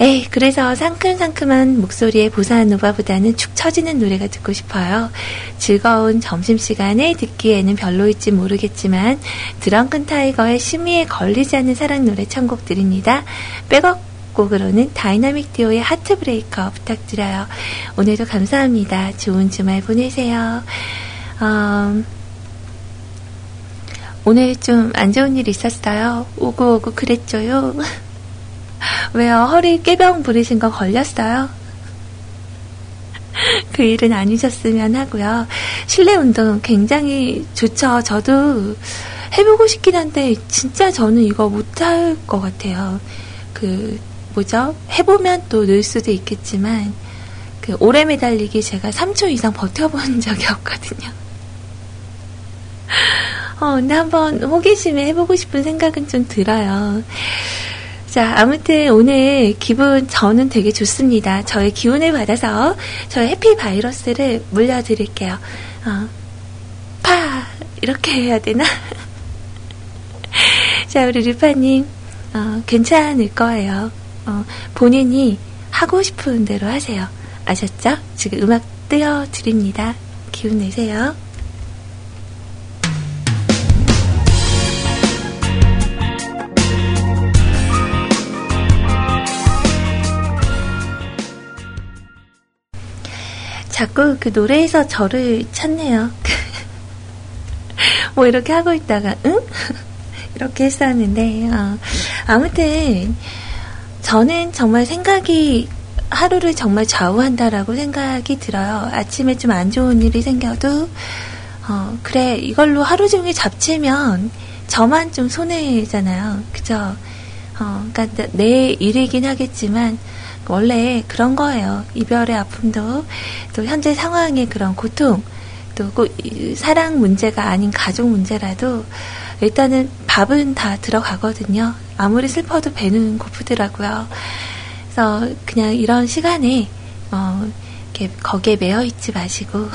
에이, 그래서 상큼상큼한 목소리의 보사노바보다는 축 처지는 노래가 듣고 싶어요. 즐거운 점심시간에 듣기에는 별로일지 모르겠지만 드렁큰 타이거의 심의에 걸리지 않는 사랑 노래 천곡 드립니다. 백업곡으로는 다이나믹 듀오의 하트브레이커 부탁드려요. 오늘도 감사합니다. 좋은 주말 보내세요. 음... 오늘 좀 안 좋은 일 있었어요. 오고 오고 그랬죠요. 왜요? 허리 깨병 부리신 거 걸렸어요? 그 일은 아니셨으면 하고요. 실내 운동 굉장히 좋죠. 저도 해보고 싶긴 한데 진짜 저는 이거 못할 것 같아요. 그 뭐죠? 해보면 또 늘 수도 있겠지만 그 오래 매달리기 제가 삼 초 이상 버텨본 적이 없거든요. 어, 근데 한번 호기심에 해보고 싶은 생각은 좀 들어요. 자, 아무튼 오늘 기분 저는 되게 좋습니다. 저의 기운을 받아서 저의 해피 바이러스를 물려드릴게요. 어, 파! 이렇게 해야 되나? 자, 우리 류파님 어, 괜찮을 거예요. 어, 본인이 하고 싶은 대로 하세요. 아셨죠? 지금 음악 띄워드립니다. 기운 내세요. 자꾸 그 노래에서 저를 찾네요. 뭐 이렇게 하고 있다가 응? 이렇게 했었는데 어. 아무튼 저는 정말 생각이 하루를 정말 좌우한다라고 생각이 들어요. 아침에 좀 안 좋은 일이 생겨도 어, 그래 이걸로 하루 종일 잡치면 저만 좀 손해잖아요. 그죠? 어, 그러니까 내 일이긴 하겠지만 원래 그런 거예요. 이별의 아픔도 또 현재 상황의 그런 고통 또 꼭 사랑 문제가 아닌 가족 문제라도 일단은 밥은 다 들어가거든요. 아무리 슬퍼도 배는 고프더라고요. 그래서 그냥 이런 시간에 어, 이렇게 거기에 매여 있지 마시고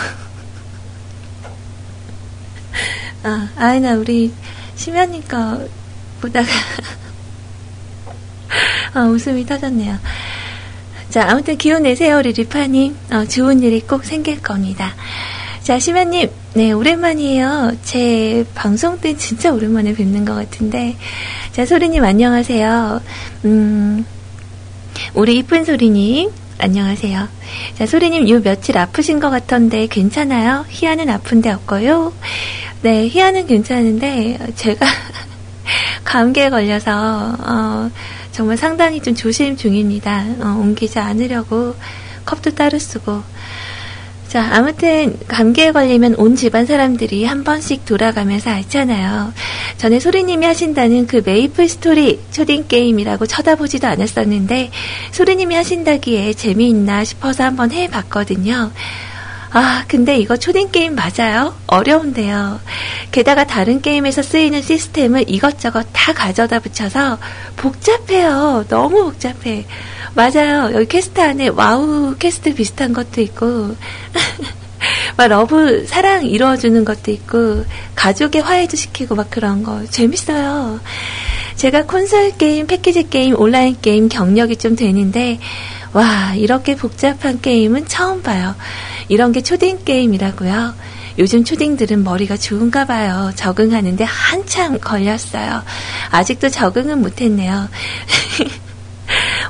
아, 아이 나 우리 심연이 거 보다가 아, 웃음이 터졌네요. 자, 아무튼 기운 내세요, 우리 리파님. 어, 좋은 일이 꼭 생길 겁니다. 자, 심연님, 네, 오랜만이에요. 제 방송 때 진짜 오랜만에 뵙는 것 같은데. 자, 소리님, 안녕하세요. 음, 우리 이쁜 소리님, 안녕하세요. 자, 소리님, 요 며칠 아프신 것 같던데 괜찮아요? 희아는 아픈데 없고요. 네, 희아는 괜찮은데, 제가 감기에 걸려서, 어, 정말 상당히 좀 조심 중입니다. 어, 옮기지 않으려고 컵도 따로 쓰고. 자, 아무튼 감기에 걸리면 온 집안 사람들이 한 번씩 돌아가면서 앓잖아요. 전에 소리님이 하신다는 그 메이플 스토리 초딩 게임이라고 쳐다보지도 않았었는데 소리님이 하신다기에 재미있나 싶어서 한번 해봤거든요. 아, 근데 이거 초딩 게임 맞아요? 어려운데요. 게다가 다른 게임에서 쓰이는 시스템을 이것저것 다 가져다 붙여서 복잡해요. 너무 복잡해. 맞아요. 여기 퀘스트 안에 와우 퀘스트 비슷한 것도 있고 막 러브 사랑 이루어주는 것도 있고 가족의 화해도 시키고 막 그런 거 재밌어요. 제가 콘솔 게임, 패키지 게임, 온라인 게임 경력이 좀 되는데 와, 이렇게 복잡한 게임은 처음 봐요. 이런 게 초딩 게임이라고요. 요즘 초딩들은 머리가 좋은가 봐요. 적응하는데 한참 걸렸어요. 아직도 적응은 못했네요.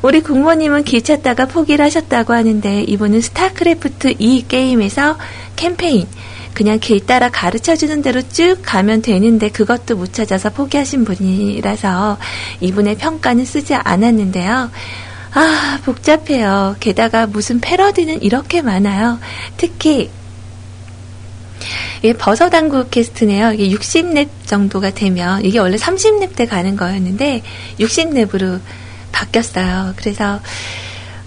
우리 국모님은 길 찾다가 포기를 하셨다고 하는데 이분은 스타크래프트 이 게임에서 캠페인 그냥 길 따라 가르쳐주는 대로 쭉 가면 되는데 그것도 못 찾아서 포기하신 분이라서 이분의 평가는 쓰지 않았는데요. 아, 복잡해요. 게다가 무슨 패러디는 이렇게 많아요. 특히 이게 버섯왕국 퀘스트네요. 이게 육십 렙 정도가 되면 이게 원래 삼십 렙 때 가는 거였는데 육십 렙으로 바뀌었어요. 그래서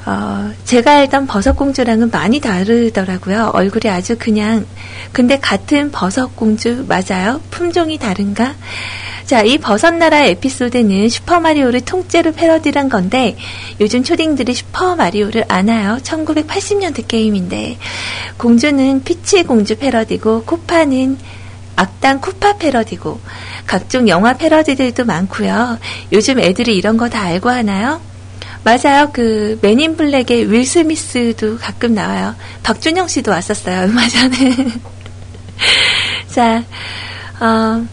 어, 제가 알던 버섯공주랑은 많이 다르더라고요. 얼굴이 아주 그냥 근데 같은 버섯공주 맞아요? 품종이 다른가? 자, 이 버섯나라 에피소드는 슈퍼마리오를 통째로 패러디한 건데 요즘 초딩들이 슈퍼마리오를 아나요? 천구백팔십 년대 게임인데 공주는 피치공주 패러디고 코파는 악당 쿠파 패러디고 각종 영화 패러디들도 많고요. 요즘 애들이 이런 거 다 알고 하나요? 맞아요. 그 맨인블랙의 윌 스미스도 가끔 나와요. 박준영 씨도 왔었어요. 얼마 전에. 자, 어...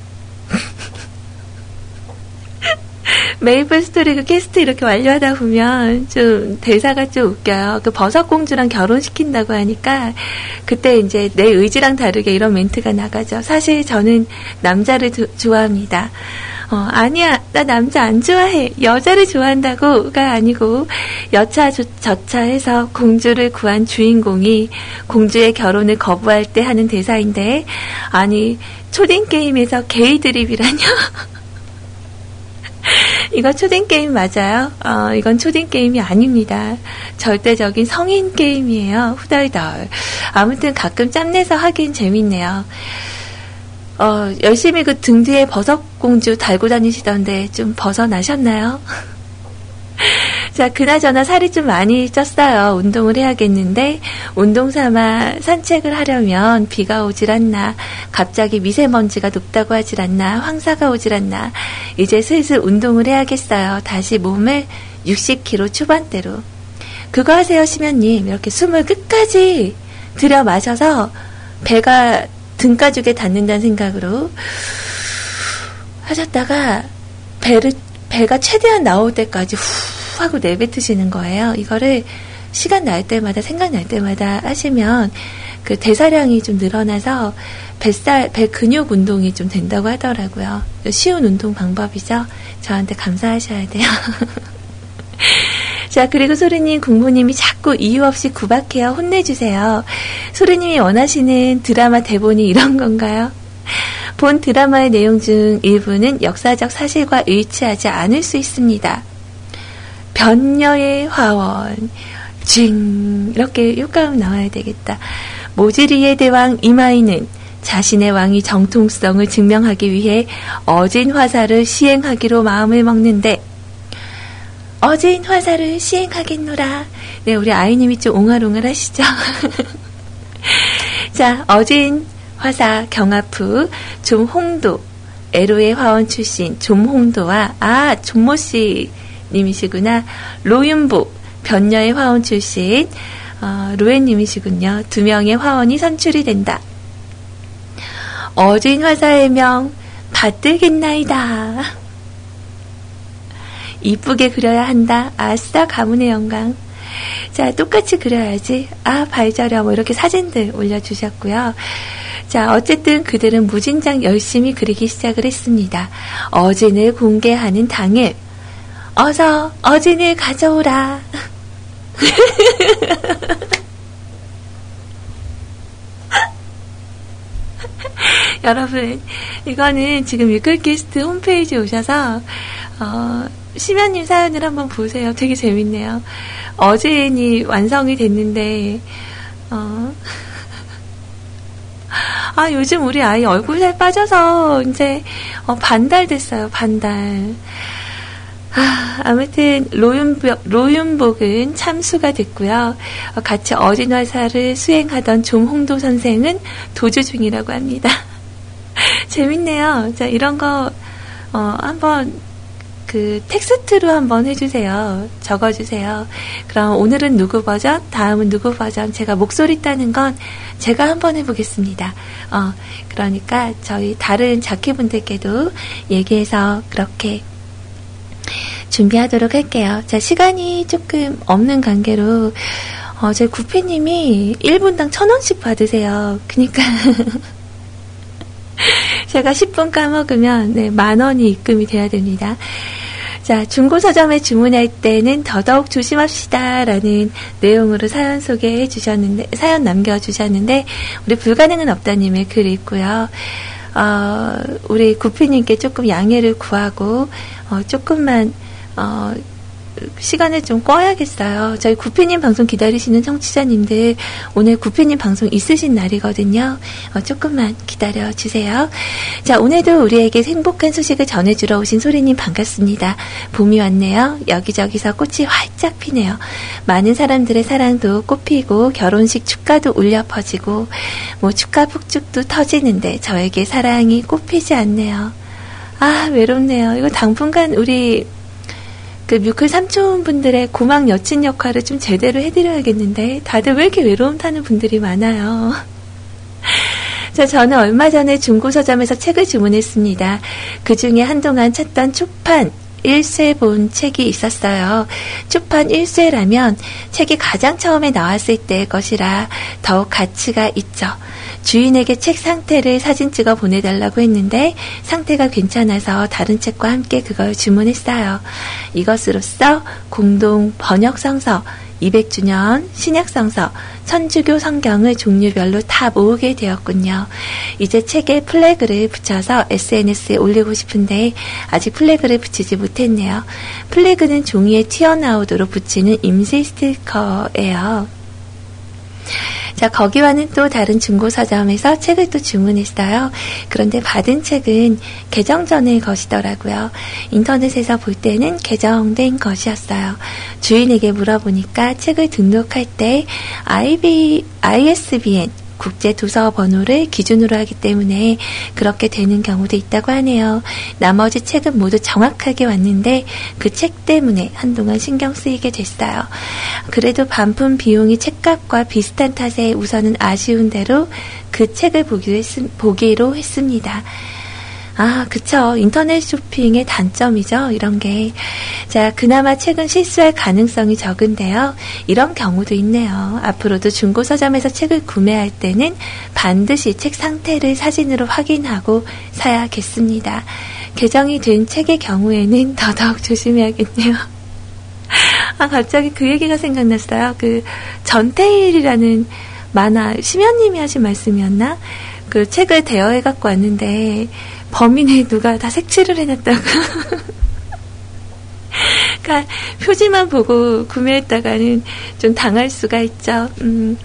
메이플 스토리 그 퀘스트 이렇게 완료하다 보면 좀 대사가 좀 웃겨요. 그 버섯공주랑 결혼시킨다고 하니까 그때 이제 내 의지랑 다르게 이런 멘트가 나가죠. 사실 저는 남자를 조, 좋아합니다. 어, 아니야, 나 남자 안 좋아해. 여자를 좋아한다고가 아니고 여차 조, 저차 해서 공주를 구한 주인공이 공주의 결혼을 거부할 때 하는 대사인데 아니 초딩 게임에서 게이 드립이라뇨? 이거 초딩 게임 맞아요? 어, 이건 초딩 게임이 아닙니다. 절대적인 성인 게임이에요. 후덜덜. 아무튼 가끔 짬내서 하긴 재밌네요. 어, 열심히 그 등 뒤에 버섯공주 달고 다니시던데 좀 벗어나셨나요? 자, 그나저나 살이 좀 많이 쪘어요. 운동을 해야겠는데 운동 삼아 산책을 하려면 비가 오질 않나, 갑자기 미세먼지가 높다고 하질 않나, 황사가 오질 않나. 이제 슬슬 운동을 해야겠어요. 다시 몸을 육십 킬로그램 초반대로. 그거 하세요, 심연님. 이렇게 숨을 끝까지 들여 마셔서 배가 등가죽에 닿는다는 생각으로 하셨다가 배를 배가 최대한 나올 때까지 후 하고 내뱉으시는 거예요. 이거를 시간 날 때마다 생각날 때마다 하시면 그 대사량이 좀 늘어나서 뱃살, 배 근육 운동이 좀 된다고 하더라고요. 쉬운 운동 방법이죠. 저한테 감사하셔야 돼요. 자, 그리고 소리님, 국모님이 자꾸 이유 없이 구박해요. 혼내주세요. 소리님이 원하시는 드라마 대본이 이런 건가요? 본 드라마의 내용 중 일부는 역사적 사실과 일치하지 않을 수 있습니다. 변녀의 화원, 징 이렇게 효과음 나와야 되겠다. 모지리의 대왕 이마이는 자신의 왕위 정통성을 증명하기 위해 어진 화사를 시행하기로 마음을 먹는데 어진 화사를 시행하겠노라. 네, 우리 아이님이 좀 옹알옹알 하시죠? 자, 어진 화사 경아프 좀홍도 에로의 화원 출신 좀홍도와 아 존모씨 님이시구나. 로윤보 변녀의 화원 출신 어, 로엔님이시군요. 두 명의 화원이 선출이 된다. 어진 화사의 명 받들겠나이다. 이쁘게 그려야 한다. 아싸 가문의 영광. 자 똑같이 그려야지. 아 발저려 뭐 이렇게 사진들 올려주셨고요. 자 어쨌든 그들은 무진장 열심히 그리기 시작을 했습니다. 어진을 공개하는 당일 어서 어진을 가져오라. 여러분 이거는 지금 뮤클캐스트 홈페이지에 오셔서 어, 심연님 사연을 한번 보세요. 되게 재밌네요. 어진이 완성이 됐는데 어, 아 요즘 우리 아이 얼굴 살 빠져서 이제 어, 반달됐어요. 반달. 아, 아무튼 로윤복, 로윤복은 참수가 됐고요. 같이 어진화사를 수행하던 좀홍도 선생은 도주 중이라고 합니다. 재밌네요. 자 이런 거 어, 한번 그 텍스트로 한번 해주세요. 적어주세요. 그럼 오늘은 누구 버전, 다음은 누구 버전. 제가 목소리 따는 건 제가 한번 해보겠습니다. 어, 그러니까 저희 다른 자키분들께도 얘기해서 그렇게 준비하도록 할게요. 자, 시간이 조금 없는 관계로, 어, 저희 구피님이 일 분당 천 원씩 받으세요. 그니까. 제가 십 분 까먹으면, 네, 만 원이 입금이 돼야 됩니다. 자, 중고서점에 주문할 때는 더더욱 조심합시다. 라는 내용으로 사연 소개해 주셨는데, 사연 남겨주셨는데, 우리 불가능은 없다님의 글이 있고요. 어, 우리 구피님께 조금 양해를 구하고, 어, 조금만, 어, 시간을 좀 꺼야겠어요. 저희 구피님 방송 기다리시는 청취자님들, 오늘 구피님 방송 있으신 날이거든요. 어, 조금만 기다려주세요. 자, 오늘도 우리에게 행복한 소식을 전해주러 오신 소리님 반갑습니다. 봄이 왔네요. 여기저기서 꽃이 활짝 피네요. 많은 사람들의 사랑도 꽃피고 결혼식 축가도 울려 퍼지고 뭐 축가 폭죽도 터지는데 저에게 사랑이 꽃피지 않네요. 아, 외롭네요. 이거 당분간 우리 그 뮤클 삼촌분들의 고막 여친 역할을 좀 제대로 해드려야겠는데 다들 왜 이렇게 외로움 타는 분들이 많아요. 자, 저는 얼마 전에 중고서점에서 책을 주문했습니다. 그 중에 한동안 찾던 초판 일 쇄 본 책이 있었어요. 초판 일 쇄라면 책이 가장 처음에 나왔을 때의 것이라 더욱 가치가 있죠. 주인에게 책 상태를 사진 찍어 보내달라고 했는데 상태가 괜찮아서 다른 책과 함께 그걸 주문했어요. 이것으로써 공동 번역성서, 이백 주년 신약성서, 천주교 성경을 종류별로 다 모으게 되었군요. 이제 책에 플래그를 붙여서 에스엔에스에 올리고 싶은데 아직 플래그를 붙이지 못했네요. 플래그는 종이에 튀어나오도록 붙이는 임시 스티커예요. 자, 거기와는 또 다른 중고서점에서 책을 또 주문했어요. 그런데 받은 책은 개정전의 것이더라고요. 인터넷에서 볼 때는 개정된 것이었어요. 주인에게 물어보니까 책을 등록할 때 아이에스비엔 국제 도서 번호를 기준으로 하기 때문에 그렇게 되는 경우도 있다고 하네요. 나머지 책은 모두 정확하게 왔는데 그 책 때문에 한동안 신경 쓰이게 됐어요. 그래도 반품 비용이 책값과 비슷한 탓에 우선은 아쉬운 대로 그 책을 보기로, 했, 보기로 했습니다. 아, 그쵸. 인터넷 쇼핑의 단점이죠. 이런 게. 자, 그나마 책은 실수할 가능성이 적은데요. 이런 경우도 있네요. 앞으로도 중고서점에서 책을 구매할 때는 반드시 책 상태를 사진으로 확인하고 사야겠습니다. 개정이 된 책의 경우에는 더더욱 조심해야겠네요. 아, 갑자기 그 얘기가 생각났어요. 그 전태일이라는 만화, 심연님이 하신 말씀이었나? 그 책을 대여해 갖고 왔는데 범인이 누가 다 색칠을 해놨다고 그러니까 표지만 보고 구매했다가는 좀 당할 수가 있죠. 음,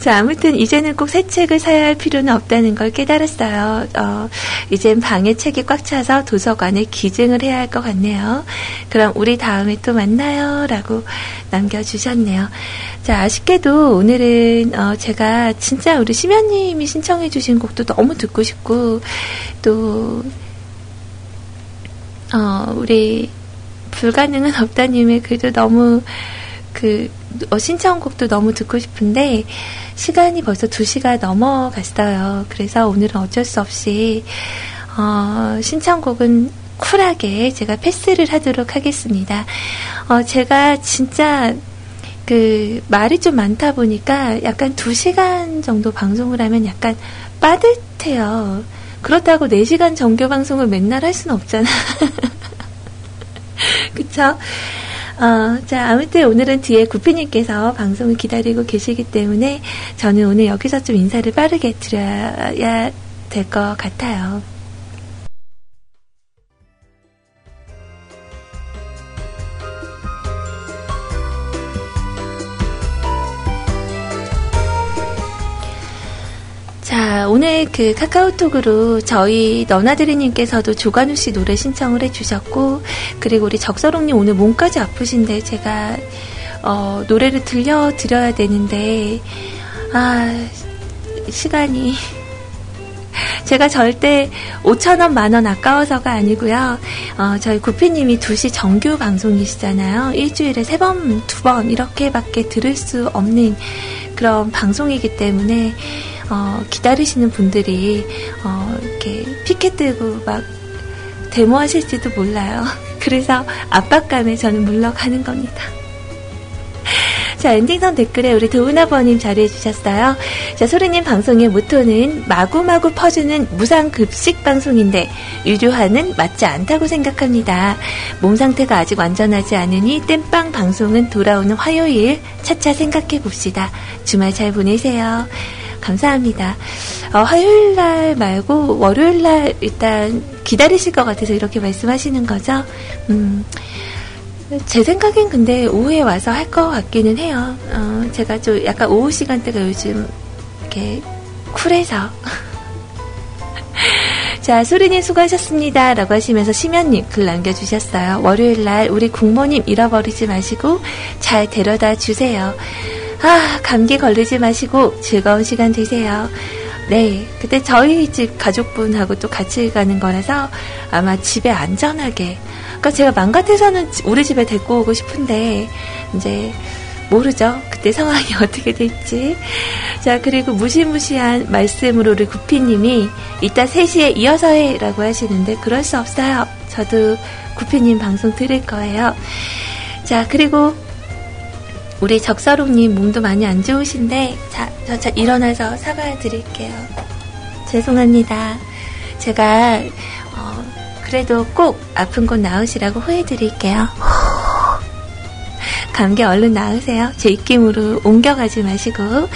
자, 아무튼 이제는 꼭 새 책을 사야 할 필요는 없다는 걸 깨달았어요. 어, 이젠 방에 책이 꽉 차서 도서관에 기증을 해야 할 것 같네요. 그럼 우리 다음에 또 만나요. 라고 남겨주셨네요. 자, 아쉽게도 오늘은 어, 제가 진짜 우리 심연님이 신청해 주신 곡도 너무 듣고 싶고 또 어, 우리 불가능은 없다님의 글도 너무 그 어, 신청곡도 너무 듣고 싶은데 시간이 벌써 두 시가 넘어갔어요. 그래서 오늘은 어쩔 수 없이 어, 신청곡은 쿨하게 제가 패스를 하도록 하겠습니다. 어, 제가 진짜 그 말이 좀 많다 보니까 약간 두 시간 정도 방송을 하면 약간 빠듯해요. 그렇다고 네 시간 정규 방송을 맨날 할 수는 없잖아. 그쵸? 어, 자, 아무튼 오늘은 뒤에 구피님께서 방송을 기다리고 계시기 때문에 저는 오늘 여기서 좀 인사를 빠르게 드려야 될 것 같아요. 자, 오늘 그 카카오톡으로 저희 너나드리님께서도 조관우씨 노래 신청을 해주셨고, 그리고 우리 적서롱님 오늘 몸까지 아프신데 제가 어, 노래를 들려드려야 되는데 아 시간이 제가 절대 오천 원, 만 원 아까워서가 아니고요. 어, 저희 구피님이 두 시 정규 방송이시잖아요. 일주일에 세 번, 두 번 이렇게밖에 들을 수 없는 그런 방송이기 때문에 어, 기다리시는 분들이 어, 이렇게 피켓 들고 막 데모하실지도 몰라요. 그래서 압박감에 저는 물러가는 겁니다. 자, 엔딩선 댓글에 우리 도은아버님 자리해주셨어요. 자, 소리님 방송의 모토는 마구마구 퍼주는 무상급식 방송인데 유료화는 맞지 않다고 생각합니다. 몸 상태가 아직 완전하지 않으니 땜빵 방송은 돌아오는 화요일 차차 생각해봅시다. 주말 잘 보내세요. 감사합니다. 어, 화요일날 말고 월요일날 일단 기다리실 것 같아서 이렇게 말씀하시는 거죠. 음, 제 생각엔 근데 오후에 와서 할 것 같기는 해요. 어, 제가 좀 약간 오후 시간대가 요즘 이렇게 쿨해서. 자, 소리님 수고하셨습니다 라고 하시면서 심연님 글 남겨주셨어요. 월요일날 우리 국모님 잃어버리지 마시고 잘 데려다 주세요. 아, 감기 걸리지 마시고 즐거운 시간 되세요. 네, 그때 저희 집 가족분하고 또 같이 가는 거라서 아마 집에 안전하게. 그러니까 제가 맘 같아서는 우리 집에 데리고 오고 싶은데 이제 모르죠. 그때 상황이 어떻게 될지. 자, 그리고 무시무시한 말씀으로 우리 구피님이 이따 세 시에 이어서 해 라고 하시는데 그럴 수 없어요. 저도 구피님 방송 들을 거예요. 자, 그리고 우리 적서롱님 몸도 많이 안 좋으신데 자, 저, 저 일어나서 사과드릴게요. 죄송합니다. 제가 어, 그래도 꼭 아픈 곳 나으시라고 호해드릴게요. 감기 얼른 나으세요. 제 입김으로 옮겨가지 마시고.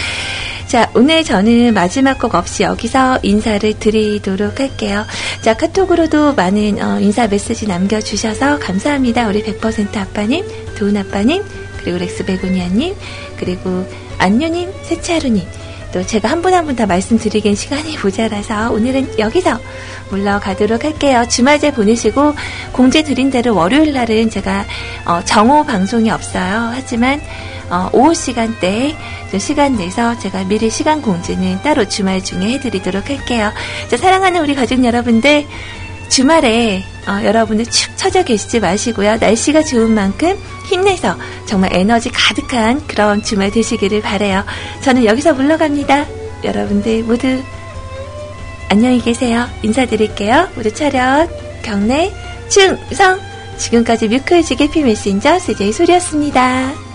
자, 오늘 저는 마지막 곡 없이 여기서 인사를 드리도록 할게요. 자, 카톡으로도 많은 어, 인사 메시지 남겨주셔서 감사합니다. 우리 백 퍼센트 아빠님, 도훈 아빠님, 그리고 렉스베고니아님, 그리고 안유님, 세차루님, 또 제가 한 분 한 분 다 말씀드리기엔 시간이 모자라서 오늘은 여기서 물러가도록 할게요. 주말 잘 보내시고 공지 드린 대로 월요일 날은 제가 어, 정오 방송이 없어요. 하지만 어, 오후 시간대에 좀 시간 내서 제가 미리 시간 공지는 따로 주말 중에 해드리도록 할게요. 자, 사랑하는 우리 가족 여러분들, 주말에 어, 여러분들 축 처져 계시지 마시고요. 날씨가 좋은 만큼 힘내서 정말 에너지 가득한 그런 주말 되시기를 바라요. 저는 여기서 물러갑니다. 여러분들 모두 안녕히 계세요. 인사드릴게요. 모두 차렷, 경례, 충성! 지금까지 뮤클직 해피 메신저 씨제이 소리였습니다.